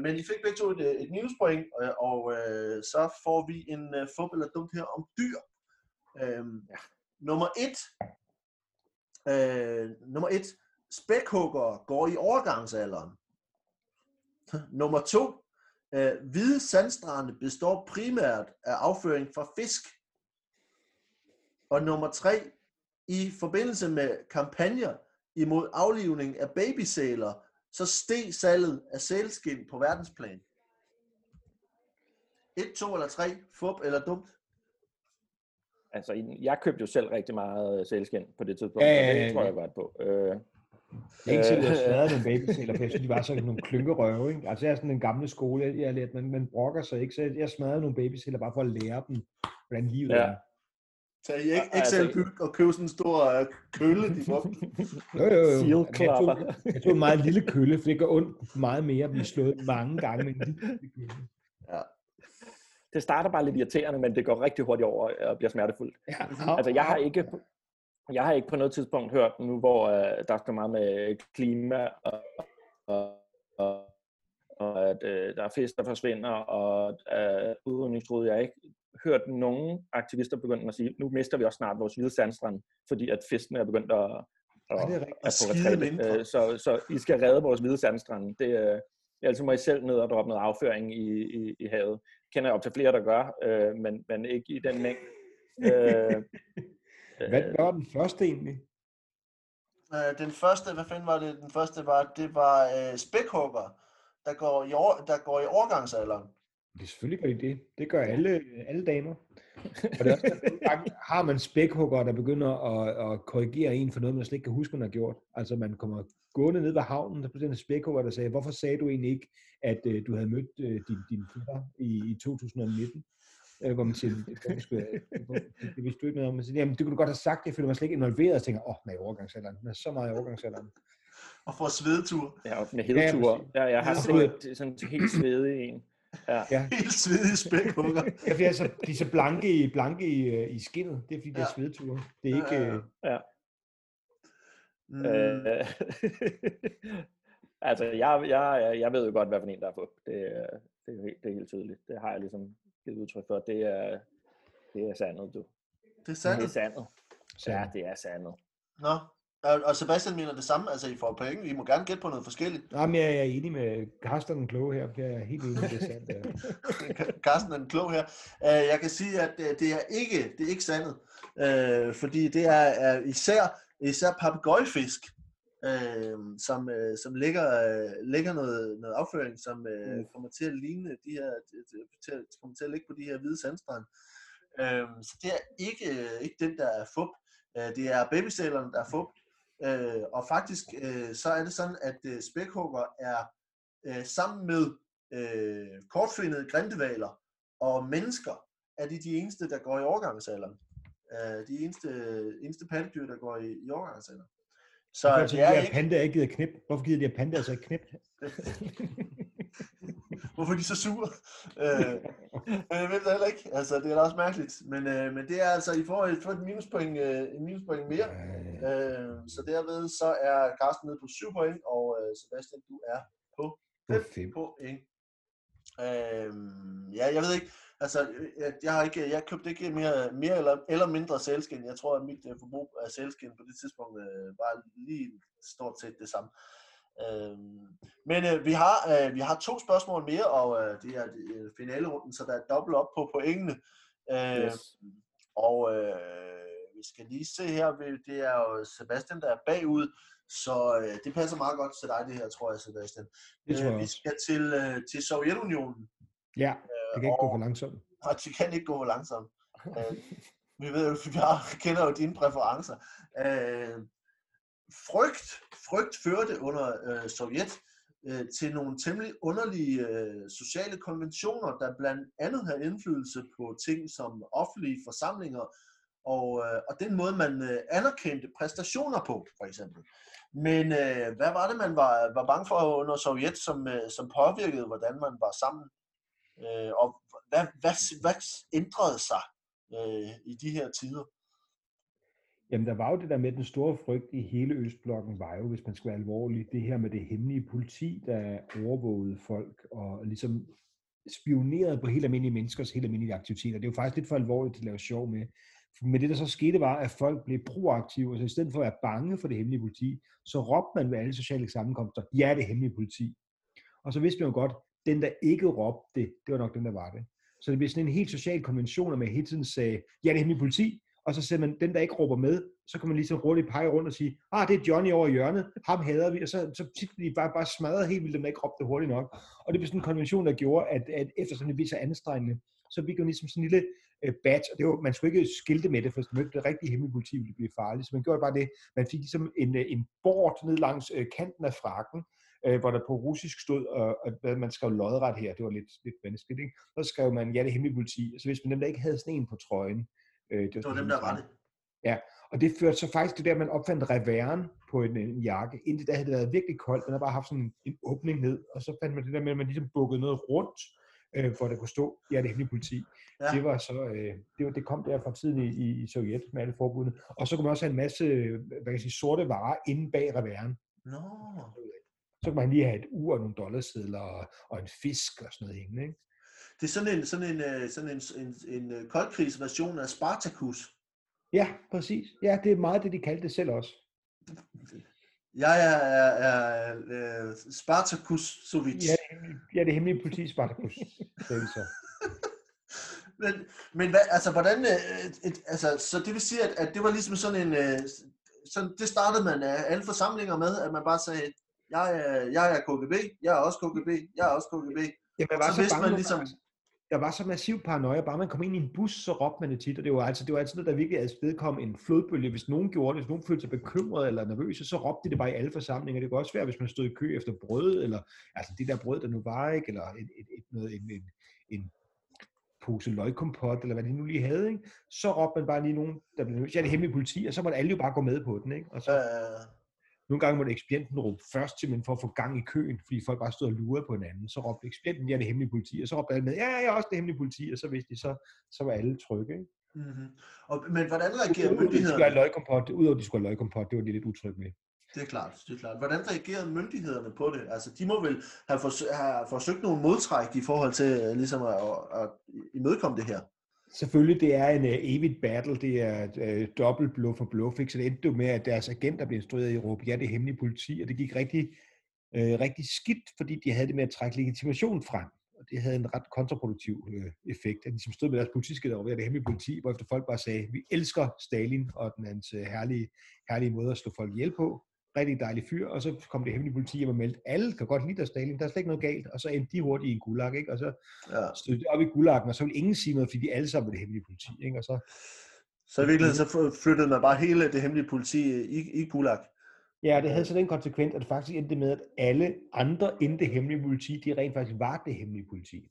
Men I fik begge to et, et newspoint, og, og så får vi en fup eller dumt her om dyr. Øhm, ja. Nummer et. Øh, nummer et. Spækhugger går i overgangsalderen. Nummer to. Øh, hvide sandstrande består primært af afføring fra fisk. Og nummer tre. I forbindelse med kampagner imod aflivning af babysæler, så steg salget af sælskind på verdensplan. Et, to eller tre, fup eller dumt? Altså, jeg købte jo selv rigtig meget sælskind på det tidspunkt, ja, ja, ja, ja. Det tror jeg var det på. Øh, jeg ikke selv, jeg smadrede nogle babysæler, for jeg synes, de var sådan nogle klynkerøve, ikke? Altså, jeg er sådan en gamle skole, jeg har lært, man, man brokker sig ikke, så jeg smadrede nogle babysæler bare for at lære dem, hvordan livet ja. er. Så I ikke, ikke selv bygge og købe sådan en stor kølle, de var. Jo, jo, jo. Jeg tog, jeg tog en meget lille kølle, for det gør ondt meget mere at blive slået mange gange med en lille kølle. Ja. Det starter bare lidt irriterende, men det går rigtig hurtigt over og bliver smertefuldt. Ja. Altså, jeg har ikke, jeg har ikke på noget tidspunkt hørt nu, hvor uh, der er så meget med klima og, og, og, og at uh, der er fisk, der forsvinder, og uh, udrydningstruede jeg ikke. Hørt nogle aktivister begynde at sige, nu mister vi også snart vores hvide sandstrand, fordi at fiskene er begyndt at, at, ja, at få retræt. Så, så I skal redde vores hvide sandstrand. Det, altså må I selv ned og droppe noget afføring i, i, i havet. Kender jeg op til flere, der gør, øh, men, men ikke i den mængde. øh, hvad gør den første egentlig? Øh, den første, hvad fanden var det? Den første var, det var øh, spækhugger, der går i, år, der går i overgangsalderen. Det selvfølgelig gør de det. Det gør alle, alle damer. Og det også, har man spækhugger, der begynder at, at korrigere en for noget, man slet ikke kan huske, man har gjort. Altså man kommer gående ned ved havnen, der er en spækhugger, der sagde, hvorfor sagde du egentlig ikke, at øh, du havde mødt øh, din, din fætter i, i to tusind nitten? Øh, hvor man siger, det vidste du ikke noget om. Man siger, jamen det kunne du godt have sagt, jeg føler mig slet ikke involveret. Og tænker, åh, oh, man er i overgangsalderen. Man er så meget i overgangsalderen. Og får svedetur. Ja, med hedetur. Ja, jeg har set sådan helt svedig en. Ja. Ja. Helt svedige spækhugger. Ja, de er så, de er så blanke, i, blanke i, i skindet. Det er fordi, ja. det er svedeture. Det er ikke... Ja. ja. Mm. Øh, altså, jeg, jeg, jeg ved jo godt, hvad for en der er på. Det, det, er helt, det er helt tydeligt. Det har jeg ligesom givet udtryk for. Det er, det er sandet, du. Det er sandet? Det er sandet. Ja, det er sandet. Nå. Og Sebastian mener det samme, altså I får penge, I må gerne gætte på noget forskelligt. Jamen jeg er enig med Carsten den kloge her, jeg er helt enig med det sandt. Carsten den kloge her. Jeg kan sige, at det er ikke, det er ikke sandet, fordi det er især, især papegøjefisk, som, som ligger, ligger noget, noget afføring, som mm. kommer til at ligne de her, til, kommer til at ligge på de her hvide sandstrande. Så det er ikke, ikke den, der er fup. Det er babysælerne, der er fup. Øh, og faktisk øh, så er det sådan, at øh, spækhugger er øh, sammen med øh, kortfinnede grindehvaler og mennesker, er de de eneste, der går i overgangsalderen. Øh, de eneste, eneste pattedyr, der går i, i overgangsalderen. Så hvorfor det er de ikke... pandaer ikke gider knip? Hvorfor gider de her pandaer så ikke knip? Hvorfor er de så sure? øh, men jeg ved det heller ikke. Altså, det er da også mærkeligt. Men, øh, men det er altså, I får et, får et minuspoint, øh, et minuspoint mere. Øh, så derved så er Carsten nede på syv point, og øh, Sebastian, du er på fem point. Øh, ja, jeg ved ikke. Altså, jeg, jeg har ikke, jeg købte ikke mere, mere eller, eller mindre sælskind. Jeg tror, at mit forbrug af sælskind på det tidspunkt øh, var lige stort set det samme. Øh, men øh, vi, har, øh, vi har to spørgsmål mere, og øh, det er øh, finalerunden, så der er dobbelt op på pointene. Øh, yes. Og øh, vi skal lige se her, det er jo Sebastian, der er bagud, så øh, det passer meget godt til dig, det her, tror jeg, Sebastian. Det tror jeg. Øh, vi skal til, øh, til Sovjetunionen. Ja, det kan ikke gå for langsomt. Nej, det kan ikke gå for langsomt. Øh, vi ved jo, vi har, kender jo dine præferencer. Øh, frygt, frygt førte under øh, Sovjet øh, til nogle temmelig underlige øh, sociale konventioner, der blandt andet havde indflydelse på ting som offentlige forsamlinger, og, øh, og den måde, man øh, anerkendte præstationer på, for eksempel. Men øh, hvad var det, man var, var bange for under Sovjet, som, øh, som påvirkede, hvordan man var sammen? Øh, og hvad, hvad, hvad ændrede sig øh, i de her tider? Jamen der var jo det der med den store frygt i hele Østblokken var jo, hvis man skal være alvorlig, det her med det hemmelige politi, der overvågede folk og ligesom spionerede på helt almindelige menneskers helt almindelige aktiviteter. Det er jo faktisk lidt for alvorligt at lave sjov med. Men det der så skete var, at folk blev proaktive, altså i stedet for at være bange for det hemmelige politi, så råbte man ved alle sociale sammenkomster, ja det hemmelige politi. Og så vidste man jo godt, den, der ikke råbte det, det var nok den, der var det. Så det blev sådan en helt social konvention, at man hele tiden sagde, ja, det er hemmelig politi, og så sagde man, den, der ikke råber med, så kan man ligesom hurtigt pege rundt og sige, ah, det er Johnny over hjørnet, ham hader vi, og så, så tit de bare, bare smadrede helt vildt, dem der ikke råbte hurtigt nok. Og det blev sådan en konvention, der gjorde, at, at efter sådan en vis af anstrengende, så fik man ligesom sådan en lille øh, batch, og det var, man skulle ikke skilte med det, for det var rigtig hemmelig politi, ville blive farligt, så man gjorde bare det, man fik ligesom en, en bord ned langs øh, kanten af frakken, hvor der på russisk stod, og man skrev lodret her, det var lidt, lidt vanskeligt, ikke? Så skrev man, ja, det hemmelige politi, så hvis man dem, der ikke havde sådan en på trøjen. Øh, det var, det var dem, der var det. Ja, og det førte så faktisk det der, man opfandt reveren på en, en jakke. Indtil da havde det været virkelig koldt, man havde bare haft sådan en, en åbning ned, og så fandt man det der med, at man ligesom bukkede noget rundt, øh, for at der kunne stå, ja, det hemmelige politi. Ja. Det var så, øh, det, var, det kom der fra tiden i, i, i Sovjet med alle forbudene. Og så kunne man også have en masse, hvad kan jeg sige, sorte varer inde bag reveren. Nå. No. Så kan man lige have et ur og nogle dollarsedler og en fisk og sådan noget hængende, ikke? Det er sådan en, sådan en, sådan en, en, en, en koldkrigsversion af Spartacus. Ja, præcis. Ja, det er meget det, de kaldte det selv også. Jeg er, er, er, er Spartacus-sovits. Ja, ja, det hemmelige politi Spartacus, sagde vi så. men men hvad, altså, hvordan... Et, altså, så det vil sige, at, at det var ligesom sådan en... Sådan, det startede man af alle forsamlinger med, at man bare sagde... Jeg er, jeg er K G B, jeg er også K G B, jeg er også K G B. Ja, man var så, så vidste man ligesom... Der var så massiv paranoia, bare man kom ind i en bus, så råbte man det tit, og det var altså det var altid noget, der virkelig afstedkom en flodbølge. Hvis nogen gjorde det, hvis nogen følte sig bekymret eller nervøse, så råbte de det bare i alle forsamlinger. Det kunne også være, hvis man stod i kø efter brød, eller altså det der brød, der nu var, ikke? Eller et, et, et, noget, en, en, en pose løgkompot, eller hvad de nu lige havde, ikke? Så råbte man bare lige nogen, der blev nervøs. Ja, det er hemmelige politi, og så måtte alle jo bare gå med på den, ikke? Og så... Øh... Nogle gange måtte ekspedienten råbe først til, men for at få gang i køen, fordi folk bare stod og lurede på hinanden. Så råbte ekspedienten, ja, det hemmelige politi, og så råbte alle med, ja, jeg er også det hemmelige politi, og så vidste de, så, så var alle trygge. Ikke? Mm-hmm. Og, men hvordan reagerede myndighederne? Udover de skulle have løgkompot, det var de lidt utrygge med. Det er klart, det er klart. Hvordan reagerede myndighederne på det? Altså, de må vel have, forsø- have forsøgt nogle modtræk i forhold til ligesom at, at imødekomme det her? Selvfølgelig, det er en uh, evigt battle, det er uh, dobbelt bluff og bluff, ikke? Så det endte jo med, at deres agenter blev instrueret i Europa, ja, det er hemmelige politi, og det gik rigtig, uh, rigtig skidt, fordi de havde det med at trække legitimation frem, og det havde en ret kontraproduktiv uh, effekt, at de som stod med deres politiske over, ja, det er hemmelige politi, hvorefter folk bare sagde, vi elsker Stalin og den hans uh, herlige, herlige måde at slå folk ihjel på, rigtig dejlig fyr, og så kom det hemmelige politi, og man meldte, alle kan godt lide der Stalin, der er slet ikke noget galt, og så endte de hurtigt i en gulag, ikke? Og så ja. Stod de op i gulagen, og så ville ingen sige noget, fordi de alle sammen var det hemmelige politi, ikke? Og så... Så i virkeligheden så flyttede man bare hele det hemmelige politi i, i gulag? Ja, det havde så den konsekvens, at det faktisk endte med, at alle andre end det hemmelige politi, de rent faktisk var det hemmelige politi.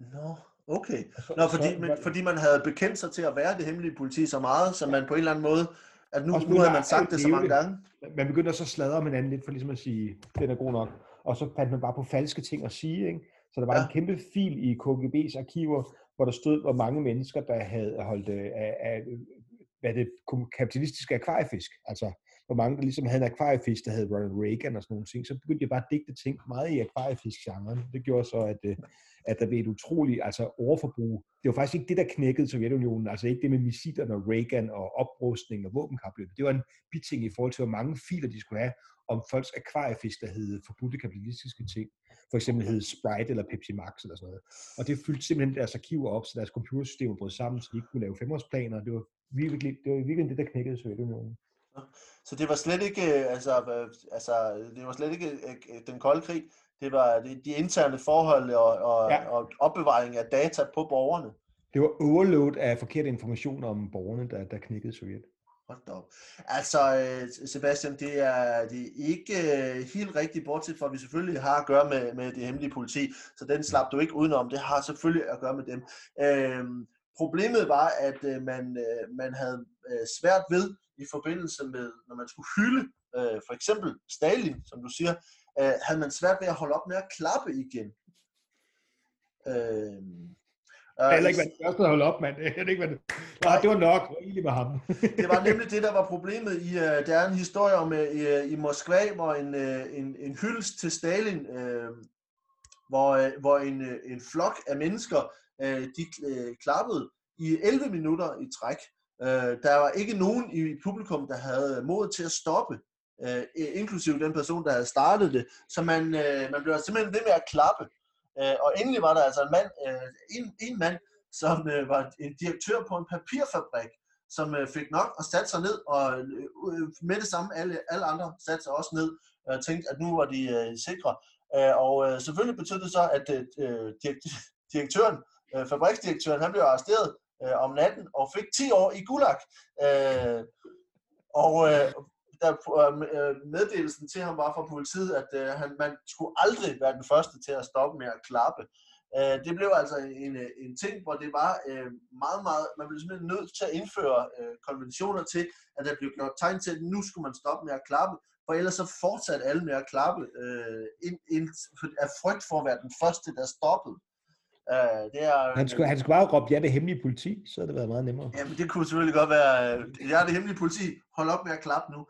Nå, okay. Nå, fordi, men, fordi man havde bekendt sig til at være det hemmelige politi så meget, så man på en eller anden måde At nu, nu har man sagt det så mange gange. Man begynder så at sladre med hinanden lidt for ligesom at sige, den er god nok. Og så fandt man bare på falske ting at sige, ikke? Så der var ja. en kæmpe fil i K G B's arkiver, hvor der stod, hvor mange mennesker, der havde holdt af, af hvad det kapitalistiske akvariefisk. Altså, hvor mange, der ligesom havde en akvariefisk, der havde Ronald Reagan og sådan nogle ting. Så begyndte jeg bare at digte ting meget i akvariefisk-genren. Det gjorde så, at, at der blev et utroligt altså, overforbrug. Det var faktisk ikke det, der knækkede Sovjetunionen. Altså ikke det med missilerne og Reagan og oprustning og våbenkapløb. Det var en biting i forhold til, hvor mange filer de skulle have om folks akvariefisk, der hed forbudte kapitalistiske ting. For eksempel hed Sprite eller Pepsi Max eller sådan noget. Og det fyldte simpelthen deres arkiver op, så deres computersystemer brød sammen, så de ikke kunne lave femårsplaner. Det var virkelig det, var virkelig det der knækkede Sovjetunionen. Så det var slet ikke, altså, altså, det var slet ikke den kolde krig. Det var de interne forhold og, og, ja. og opbevaring af data på borgerne. Det var overload af forkert information om borgerne, der, der knækkede Sovjet. Hold da op. Altså, Sebastian, det er, det er ikke helt rigtigt, bortset fra, at vi selvfølgelig har at gøre med, med det hemmelige politi. Så den slap du ikke udenom. Det har selvfølgelig at gøre med dem. Øhm, problemet var, at man, man havde svært ved, i forbindelse med, når man skulle hylde, øh, for eksempel Stalin, som du siger, øh, havde man svært ved at holde op med at klappe igen. Øh, øh, Heller ikke, hvad det første havde holdt op, mand. Nej, det var nok. Det var egentlig med ham. Det var nemlig det, der var problemet. I, øh, der er en historie om øh, i Moskva, hvor en, øh, en, en hyldest til Stalin, øh, hvor, øh, hvor en, øh, en flok af mennesker, øh, de øh, klappede i elleve minutter i træk. Uh, der var ikke nogen i publikum, der havde mod til at stoppe, uh, inklusive den person, der havde startet det. Så man, uh, man blev simpelthen ved med at klappe. Uh, og endelig var der altså en mand, uh, en, en mand, som uh, var en direktør på en papirfabrik, som uh, fik nok og satte sig ned, og uh, med det samme alle, alle andre satte sig også ned og tænkte, at nu var de uh, sikre. Uh, og uh, selvfølgelig betød det så, at uh, direktøren, uh, fabriksdirektøren, han blev arresteret om natten, og fik ti år i gulag. Øh, og øh, der, øh, meddelelsen til ham var fra politiet, at øh, han, man skulle aldrig være den første til at stoppe med at klappe. Øh, det blev altså en, en ting, hvor det var øh, meget, meget... Man blev simpelthen nødt til at indføre øh, konventioner til, at der blev gjort tegn til, at nu skulle man stoppe med at klappe, for ellers så fortsatte alle med at klappe øh, ind, ind, af frygt for at være den første, der stoppede. Uh, det er, han, skulle, han skulle bare råbe, ja, det hemmelige politi, så havde det været meget nemmere. Ja, men det kunne selvfølgelig godt være, ja, det hemmelige politi, hold op med at klappe nu.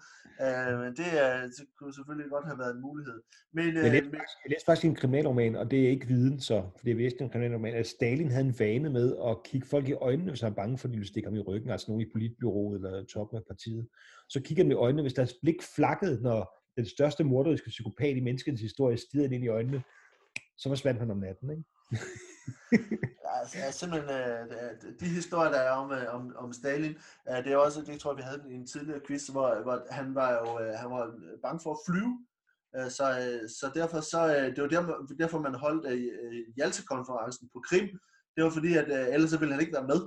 Uh, men det, uh, det kunne selvfølgelig godt have været en mulighed. Men, uh, jeg, læste, men... jeg læste faktisk en kriminalroman, og det er ikke viden så, for det er vist en kriminalroman, at Stalin havde en vane med at kigge folk i øjnene, hvis han var bange for, at de ville stikke ham i ryggen, altså nogen i politbyrået eller toppen af partiet. Så kigger han i øjnene, hvis deres blik flakkede, når den største morderiske psykopat i menneskets historie stirrede ind i øjnene, så forsvandt han om natten, ikke? Altså, ja, simpelthen, de historier, der er om, om, om Stalin, det er også, det tror jeg, vi havde i en tidligere quiz, hvor, hvor han var jo han var bange for at flyve, så, så derfor, så, det var derfor, derfor man holdt Hjalte-konferencen på Krim, det var fordi, at ellers så ville han ikke være med.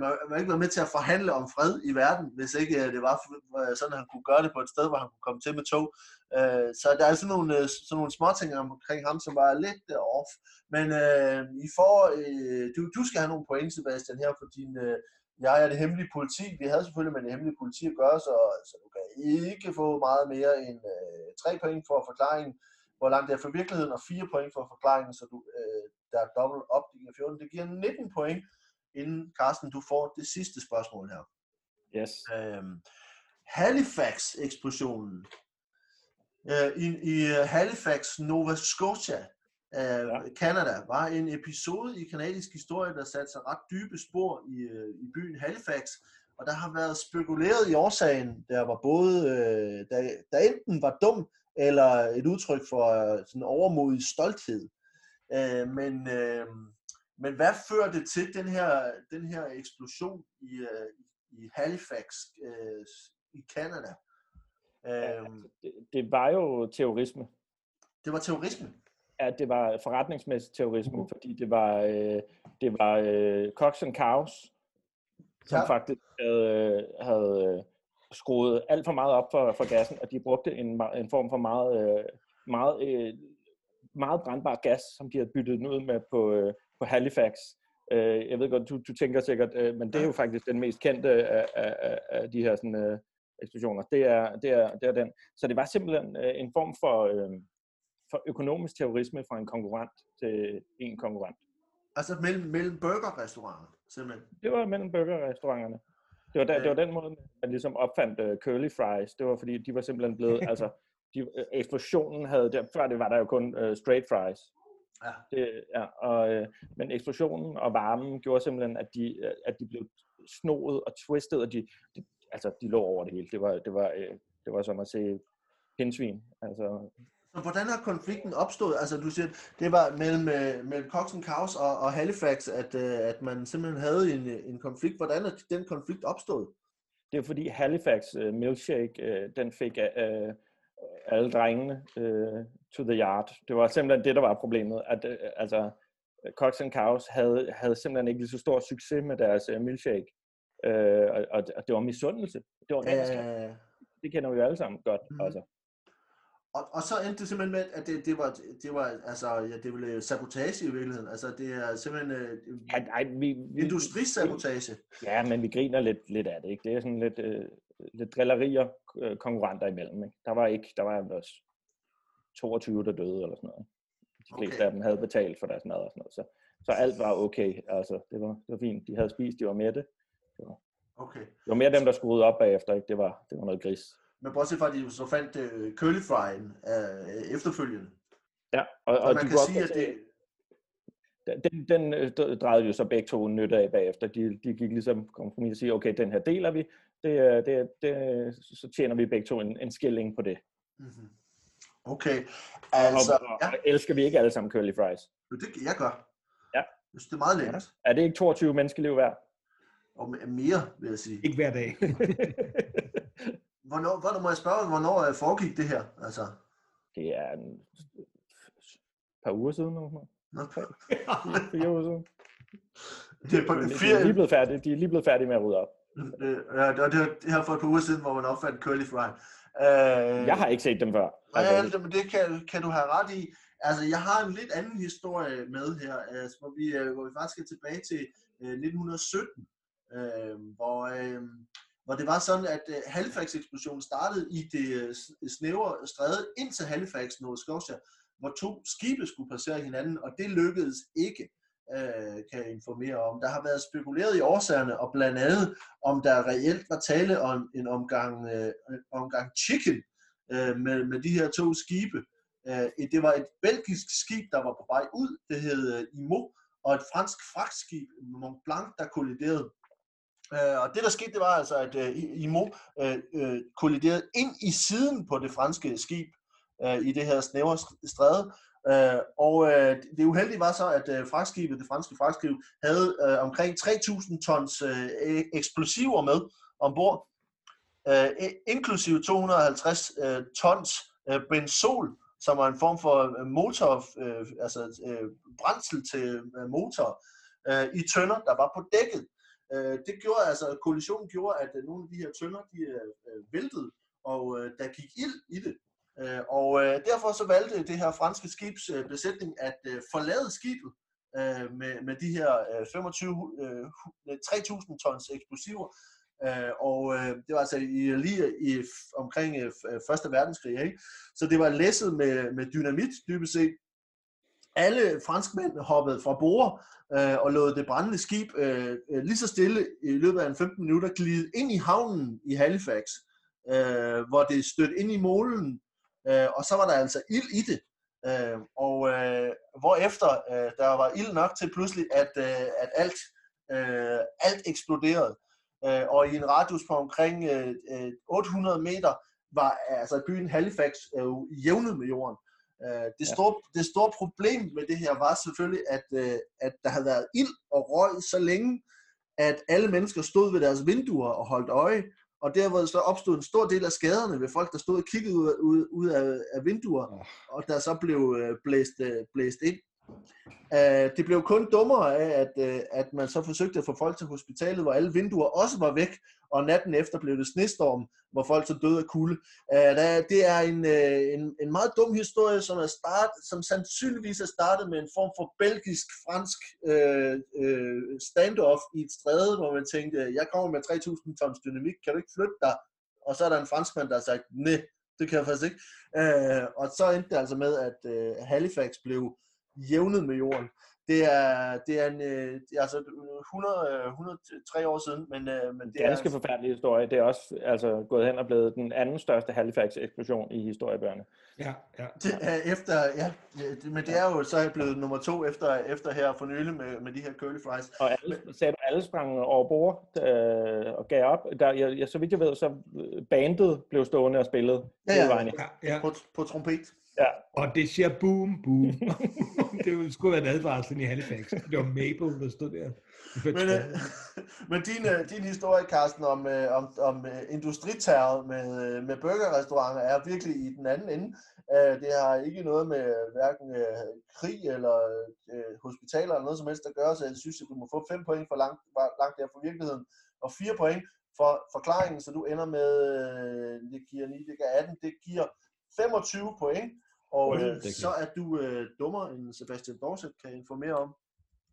Man ville ikke være med til at forhandle om fred i verden, hvis ikke det var sådan, at han kunne gøre det på et sted, hvor han kunne komme til med tog. Så der er sådan nogle, sådan nogle småting omkring ham, som var lidt off. Men øh, I får, øh, du, du skal have nogle point, Sebastian, her for din øh, jeg er det hemmelige politi. Vi havde selvfølgelig med det hemmelige politi at gøre, så, så du kan ikke få meget mere end øh, tre point for forklaringen, hvor langt det er for virkeligheden, og fire point for forklaringen, så du, øh, der er dobbelt op, det giver fjorten. Det giver nitten point. Inden, Carsten, du får det sidste spørgsmål her. Yes. Øhm, Halifax-eksplosionen. Øh, i, I Halifax, Nova Scotia, øh, ja. Canada, var en episode i kanadisk historie, der satte sig ret dybe spor i, i byen Halifax. Og der har været spekuleret i årsagen, der var både, øh, der, der enten var dum, eller et udtryk for øh, sådan overmodig stolthed. Øh, men... Øh, Men hvad fører det til, den her, den her eksplosion i, i Halifax øh, i Canada? Ja, altså, det, det var jo terrorisme. Det var terrorisme? Ja, det var forretningsmæssig terrorisme, uh-huh. fordi det var, øh, det var øh, Cox and Cows, som ja. faktisk havde, havde skruet alt for meget op for, for gassen, og de brugte en, en form for meget, meget, meget brandbar gas, som de havde byttet den ud med på... på Halifax. Jeg ved godt, du, du tænker sikkert, men det er jo faktisk den mest kendte af, af, af de her sådan, eksplosioner. Det er, det er, det er den. Så det var simpelthen en form for, øh, for økonomisk terrorisme fra en konkurrent til en konkurrent. Altså mellem, mellem burgerrestauranter, simpelthen? Det var mellem burgerrestauranterne. Det var, der, øh. det var den måde, man ligesom opfandt uh, curly fries. Det var fordi, de var simpelthen blevet... altså, de, øh, eksplosionen havde... Der, før det var der jo kun uh, straight fries. Ja. Det, ja, og, øh, men eksplosionen og varmen gjorde simpelthen, at de, at de blev snoet og twistet, og de, de, altså, de lå over det hele. Det var, det var, øh, det var som at se pindsvin. Altså... Så hvordan har konflikten opstået? Altså du siger, det var mellem, mellem Cox and Cows og, og Halifax, at, at man simpelthen havde en, en konflikt. Hvordan er den konflikt opstået? Det er fordi Halifax uh, milkshake, uh, den fik uh, alle drengene uh, to the yard. Det var simpelthen det, der var problemet. At, uh, altså, Cox and Cows havde, havde simpelthen ikke lige så stor succes med deres uh, milkshake. Uh, og, og det var misundelse. Det var øh... Det kender vi jo alle sammen godt. Mm-hmm. Altså. Og, og så endte det simpelthen med, at det, det var, det var, altså, ja, det blev sabotage i virkeligheden. Altså, det er simpelthen øh, ja, nej, vi, vi, industrisabotage. Ja, men vi griner lidt, lidt af det, ikke? Det er sådan lidt, øh, lidt drillerier øh, konkurrenter imellem, ikke? Der var ikke, der var også toogtyve, der døde eller sådan noget. De fleste okay. af dem havde betalt for deres mad og sådan noget, så, så alt var okay. Altså, det var, det var fint. De havde spist, de var mætte. Det var, okay. det var mere dem, der skruede op bagefter, ikke? Det var, det var noget gris. Men bortset fra, at de så fandt uh, curly fryen uh, efterfølgende. Ja, og, og man de kan sige, at det... Den, den drejede jo så begge to nytte af bagefter. De, de gik ligesom kompromis og siger, okay, den her deler vi, det, det, det, så tjener vi begge to en, en skilling på det. Mm-hmm. Okay, altså... Og, og, ja. og elsker vi ikke alle sammen curly fries? Det jeg gør. Ja. Jeg synes, det er meget lækkert. Ja. Er det ikke toogtyve menneskeliv værd? Og mere, vil jeg sige. Ikke hver dag. Hvornår, hvornår må jeg spørge, hvornår foregik det her? Altså? Det er en par uger siden nu. Okay. Fire uger siden. Det er på, de, de, er lige blevet færdige, de er lige blevet færdige med at rydde op. Det, ja, det, det her for et par uger siden, hvor man opfandt curly fry. Øh, jeg har ikke set dem før. Altså. Nej, men det kan, kan du have ret i. Altså, jeg har en lidt anden historie med her, altså, hvor, vi, hvor vi faktisk skal tilbage til uh, nitten sytten, uh, hvor... Uh, hvor det var sådan, at Halifax-eksplosionen startede i det snævre stræde ind til Halifax, Nova Scotia, hvor to skibe skulle passere hinanden, og det lykkedes ikke, øh, kan jeg informere om. Der har været spekuleret i årsagerne, og blandt andet, om der reelt var tale om en omgang, øh, en omgang chicken øh, med, med de her to skibe. Øh, det var et belgisk skib, der var på vej ud, det hed øh, I M O, og et fransk fragtskib, Mont Blanc, der kolliderede. Uh, og det, der skete, det var altså, at uh, I M O uh, uh, kolliderede ind i siden på det franske skib uh, i det her snævre stræde. Uh, og uh, det uheldige var så, at uh, fragtskibet, det franske fragtskib, havde uh, omkring tre tusind tons uh, eksplosiver med ombord, uh, inklusive to hundrede og halvtreds uh, tons uh, benzol, som var en form for motor, uh, altså uh, brændsel til uh, motor, uh, i tønder, der var på dækket. Det gjorde altså, kollisionen gjorde, at nogle af de her tønder, de øh, væltede, og øh, der gik ild i det. Øh, og øh, derfor så valgte det her franske skibs øh, besætning at øh, forlade skibet øh, med, med de her øh, femogtyve, øh, tre tusind tons eksplosiver. Øh, og øh, det var altså i, lige i, omkring øh, første verdenskrig, ikke? Så det var læsset med, med dynamit, dybest set. Alle franskmænd hoppede fra bord øh, og lod det brændende skib øh, lige så stille i løbet af en femten minutter glide ind i havnen i Halifax, øh, hvor det stødte ind i molen, øh, og så var der altså ild i det. Øh, og øh, hvorefter øh, der var ild nok til pludselig, at, øh, at alt, øh, alt eksploderede. Øh, og i en radius på omkring øh, otte hundrede meter var altså byen Halifax øh, jævnet med jorden. Det store, det store problem med det her var selvfølgelig, at, at der havde været ild og røg så længe, at alle mennesker stod ved deres vinduer og holdt øje, og derved så opstod en stor del af skaderne ved folk, der stod og kiggede ud, ud af, af vinduer, og der så blev blæst, blæst ind. Det blev kun dummere af, at, at man så forsøgte at få folk til hospitalet, hvor alle vinduer også var væk, og natten efter blev det snestorm, hvor folk så døde af kulde. Det er en, en, en meget dum historie, som, er start, som sandsynligvis er startet med en form for belgisk-fransk øh, øh, standoff i et stræde, hvor man tænkte, jeg kommer med tre tusind tons dynamik, kan du ikke flytte dig? og så er der en franskmand, der har sagt, nej, det kan jeg faktisk ikke. Øh, og så endte det altså med, at øh, Halifax blev jævnet med jorden. Det er, det er en, øh, altså hundrede og tre år siden, men, øh, men det er ganske forfærdelig historie. Det er også altså, gået hen og blevet den anden største Halifax-eksplosion i historiebøgerne. Ja, ja. Det er efter, ja, det, men det er jo så blevet nummer to efter, efter her for nylig med, med de her curly fries. Og alle, sagde du, alle sprang over bord øh, og gav op. Der, jeg, jeg, så vidt jeg ved, så bandet blev stående og spillet. Ja, ja, ja, ja. På, på trompet. Ja. Og det siger boom, boom. Det skulle være en advarsel i Halifax. Det var Mabel, der stod der. Men, øh, men din, øh, din historie, Carsten, om, øh, om, om industriterror med, øh, med burgerrestauranter er virkelig i den anden ende. Øh, det har ikke noget med hverken øh, krig eller øh, hospitaler eller noget som helst at gøre, så jeg synes, at du må få fem point for langt, langt der fra virkeligheden, og fire point for forklaringen, så du ender med, øh, det giver ni, det giver atten, det giver femogtyve point, og øh, mm, så er du øh, dummere end Sebastian Dorset, kan jeg informere om.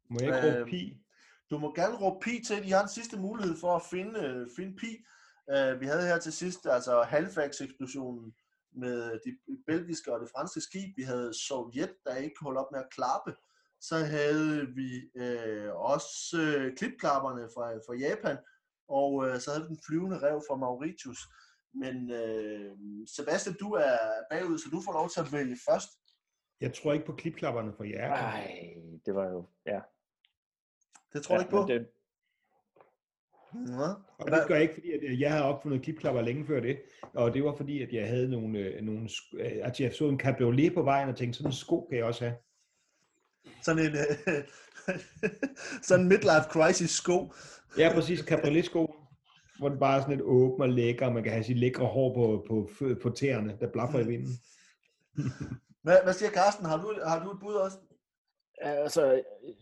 Må jeg ikke øh, råbe pi? Du må gerne råbe pi til, I har en sidste mulighed for at finde, øh, finde pi. Øh, vi havde her til sidst, altså Halifax-eksplosionen med de belgiske og det franske skib. Vi havde Sovjet, der ikke holdt op med at klappe. Så havde vi øh, også øh, klipklapperne fra, fra Japan, og øh, så havde vi den flyvende ræv fra Mauritius. Men øh, Sebastian, du er bagud, så du får lov til at vælge først. Jeg tror ikke på klipklapperne for jer. Nej, det var jo, ja. Det tror ja, jeg ikke på? Det... Nå. Og det gør jeg ikke, fordi at jeg havde opfundet klipklapper længe før det. Og det var fordi, at jeg havde nogle, nogle at jeg så en cabriolet på vejen og tænkte, sådan en sko kan jeg også have. Sådan en, sådan en midlife crisis sko. Ja, præcis, cabriolet sko. Hvor det bare er sådan et åben og lækker, og man kan have sit lækre hår på, på, på tæerne, der blaffer i vinden. Hvad, hvad siger Carsten? Har du, har du et bud også? Altså,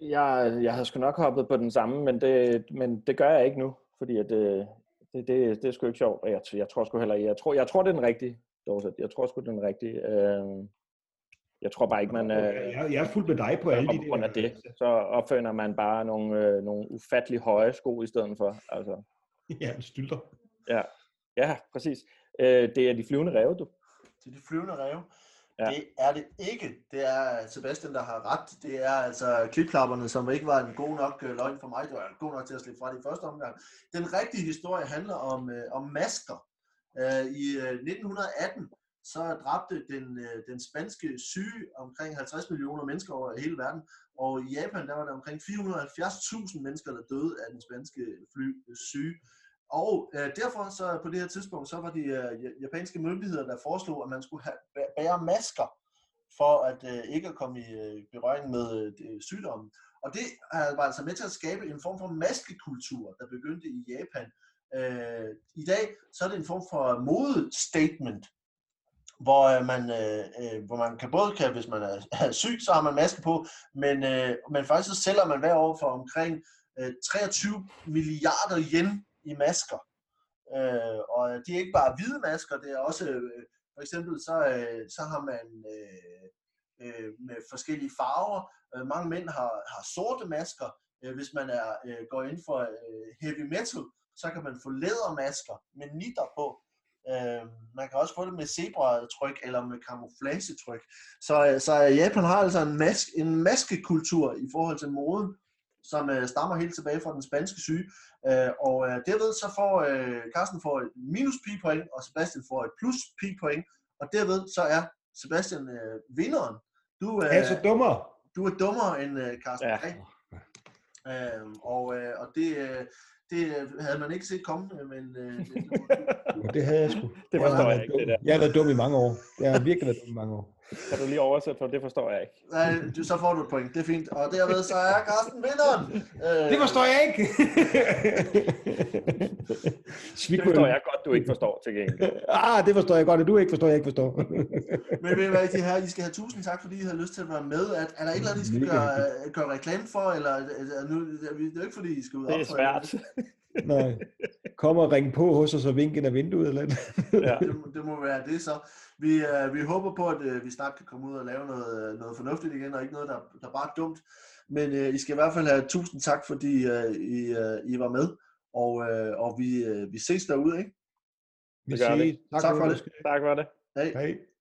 jeg, jeg havde sgu nok hoppet på den samme, men det, men det gør jeg ikke nu, fordi at, det, det, det er sgu ikke sjovt, og jeg, jeg tror sgu heller ikke. Jeg tror, jeg tror, det er den rigtige, Dorset. Jeg tror sgu, det er den rigtige. Jeg tror bare ikke, man... Jeg, jeg er fuldt med dig på alle de der. Det, så opfinder man bare nogle, nogle ufattelig høje sko i stedet for, altså... Ja, en stylter. Ja, ja, præcis. Øh, det er de flyvende ræve, du. Det er de flyvende ræve. Ja. Det er det ikke. Det er Sebastian, der har ret. Det er altså klipklapperne, som ikke var en god nok løgn for mig. Det var god nok til at slippe fra det i første omgang. Den rigtige historie handler om, øh, om masker. Øh, I øh, nitten atten, så dræbte den, øh, den spanske syge omkring halvtreds millioner mennesker over hele verden. Og i Japan, der var der omkring fire hundrede og halvfjerds tusind mennesker, der døde af den spanske fly, syge. Og øh, derfor, så på det her tidspunkt, så var de øh, japanske myndigheder, der foreslog, at man skulle have, bære masker, for at øh, ikke at komme i øh, berøring med øh, sygdommen. Og det var altså med til at skabe en form for maskekultur, der begyndte i Japan. Øh, I dag, så er det en form for modestatement, hvor man, øh, hvor man kan både kan, hvis man er syg, så har man maske på, men, øh, men faktisk så sælger man hver år for omkring øh, treogtyve milliarder yen i masker. Øh, og det er ikke bare hvide masker, det er også, øh, for eksempel, så, øh, så har man øh, øh, med forskellige farver. Øh, mange mænd har, har sorte masker. Øh, hvis man er, øh, går ind for øh, heavy metal, så kan man få lædermasker med nitter på. Øh, man kan også få det med zebra-tryk eller med camouflagetryk. Så, så Japan har altså en, maske, en maskekultur i forhold til moden, som øh, stammer helt tilbage fra den spanske syge. Øh, og øh, derved så får øh, Carsten får et minus pi-point, og Sebastian får et plus pi-point. Og derved så er Sebastian øh, vinderen. Du øh, er så dummere. Du er dummere end øh, Carsten Grehn. Ja. Øh, og, øh, og det... Øh, Det havde man ikke set komme, men... Øh, det havde jeg sgu. Det forstår jeg, jeg ikke, det der. Jeg har været dum i mange år. Jeg har virkelig været dum i mange år. Kan du lige oversætte for det? Forstår jeg ikke. Nej, du, så får du et point. Det er fint. Og derved så er Carsten vinderen. Øh, det forstår jeg ikke. Det forstår jeg godt, du ikke forstår til gengæld. Ah, det forstår jeg godt, at du ikke forstår, jeg ikke forstår. Men ved I hvad, de her, I skal have tusind tak, fordi I har lyst til at være med. Er, er der et eller andet, I skal gøre, gøre reklame for? Eller, er nu, det er jo ikke, fordi I skal ud og opføre. Det er svært. Nej. Kom og ring på hos os og vink ind af vinduet eller andet. Ja. det, det må være det så. Vi, øh, vi håber på, at øh, vi snart kan komme ud og lave noget, noget fornuftigt igen, og ikke noget, der, der bare er dumt. Men øh, I skal i hvert fald have tusind tak, fordi øh, I, øh, I var med, og, øh, og vi, øh, vi ses derude, ikke? Vi siger tak, tak for det. Tak for det. Hej. Hej.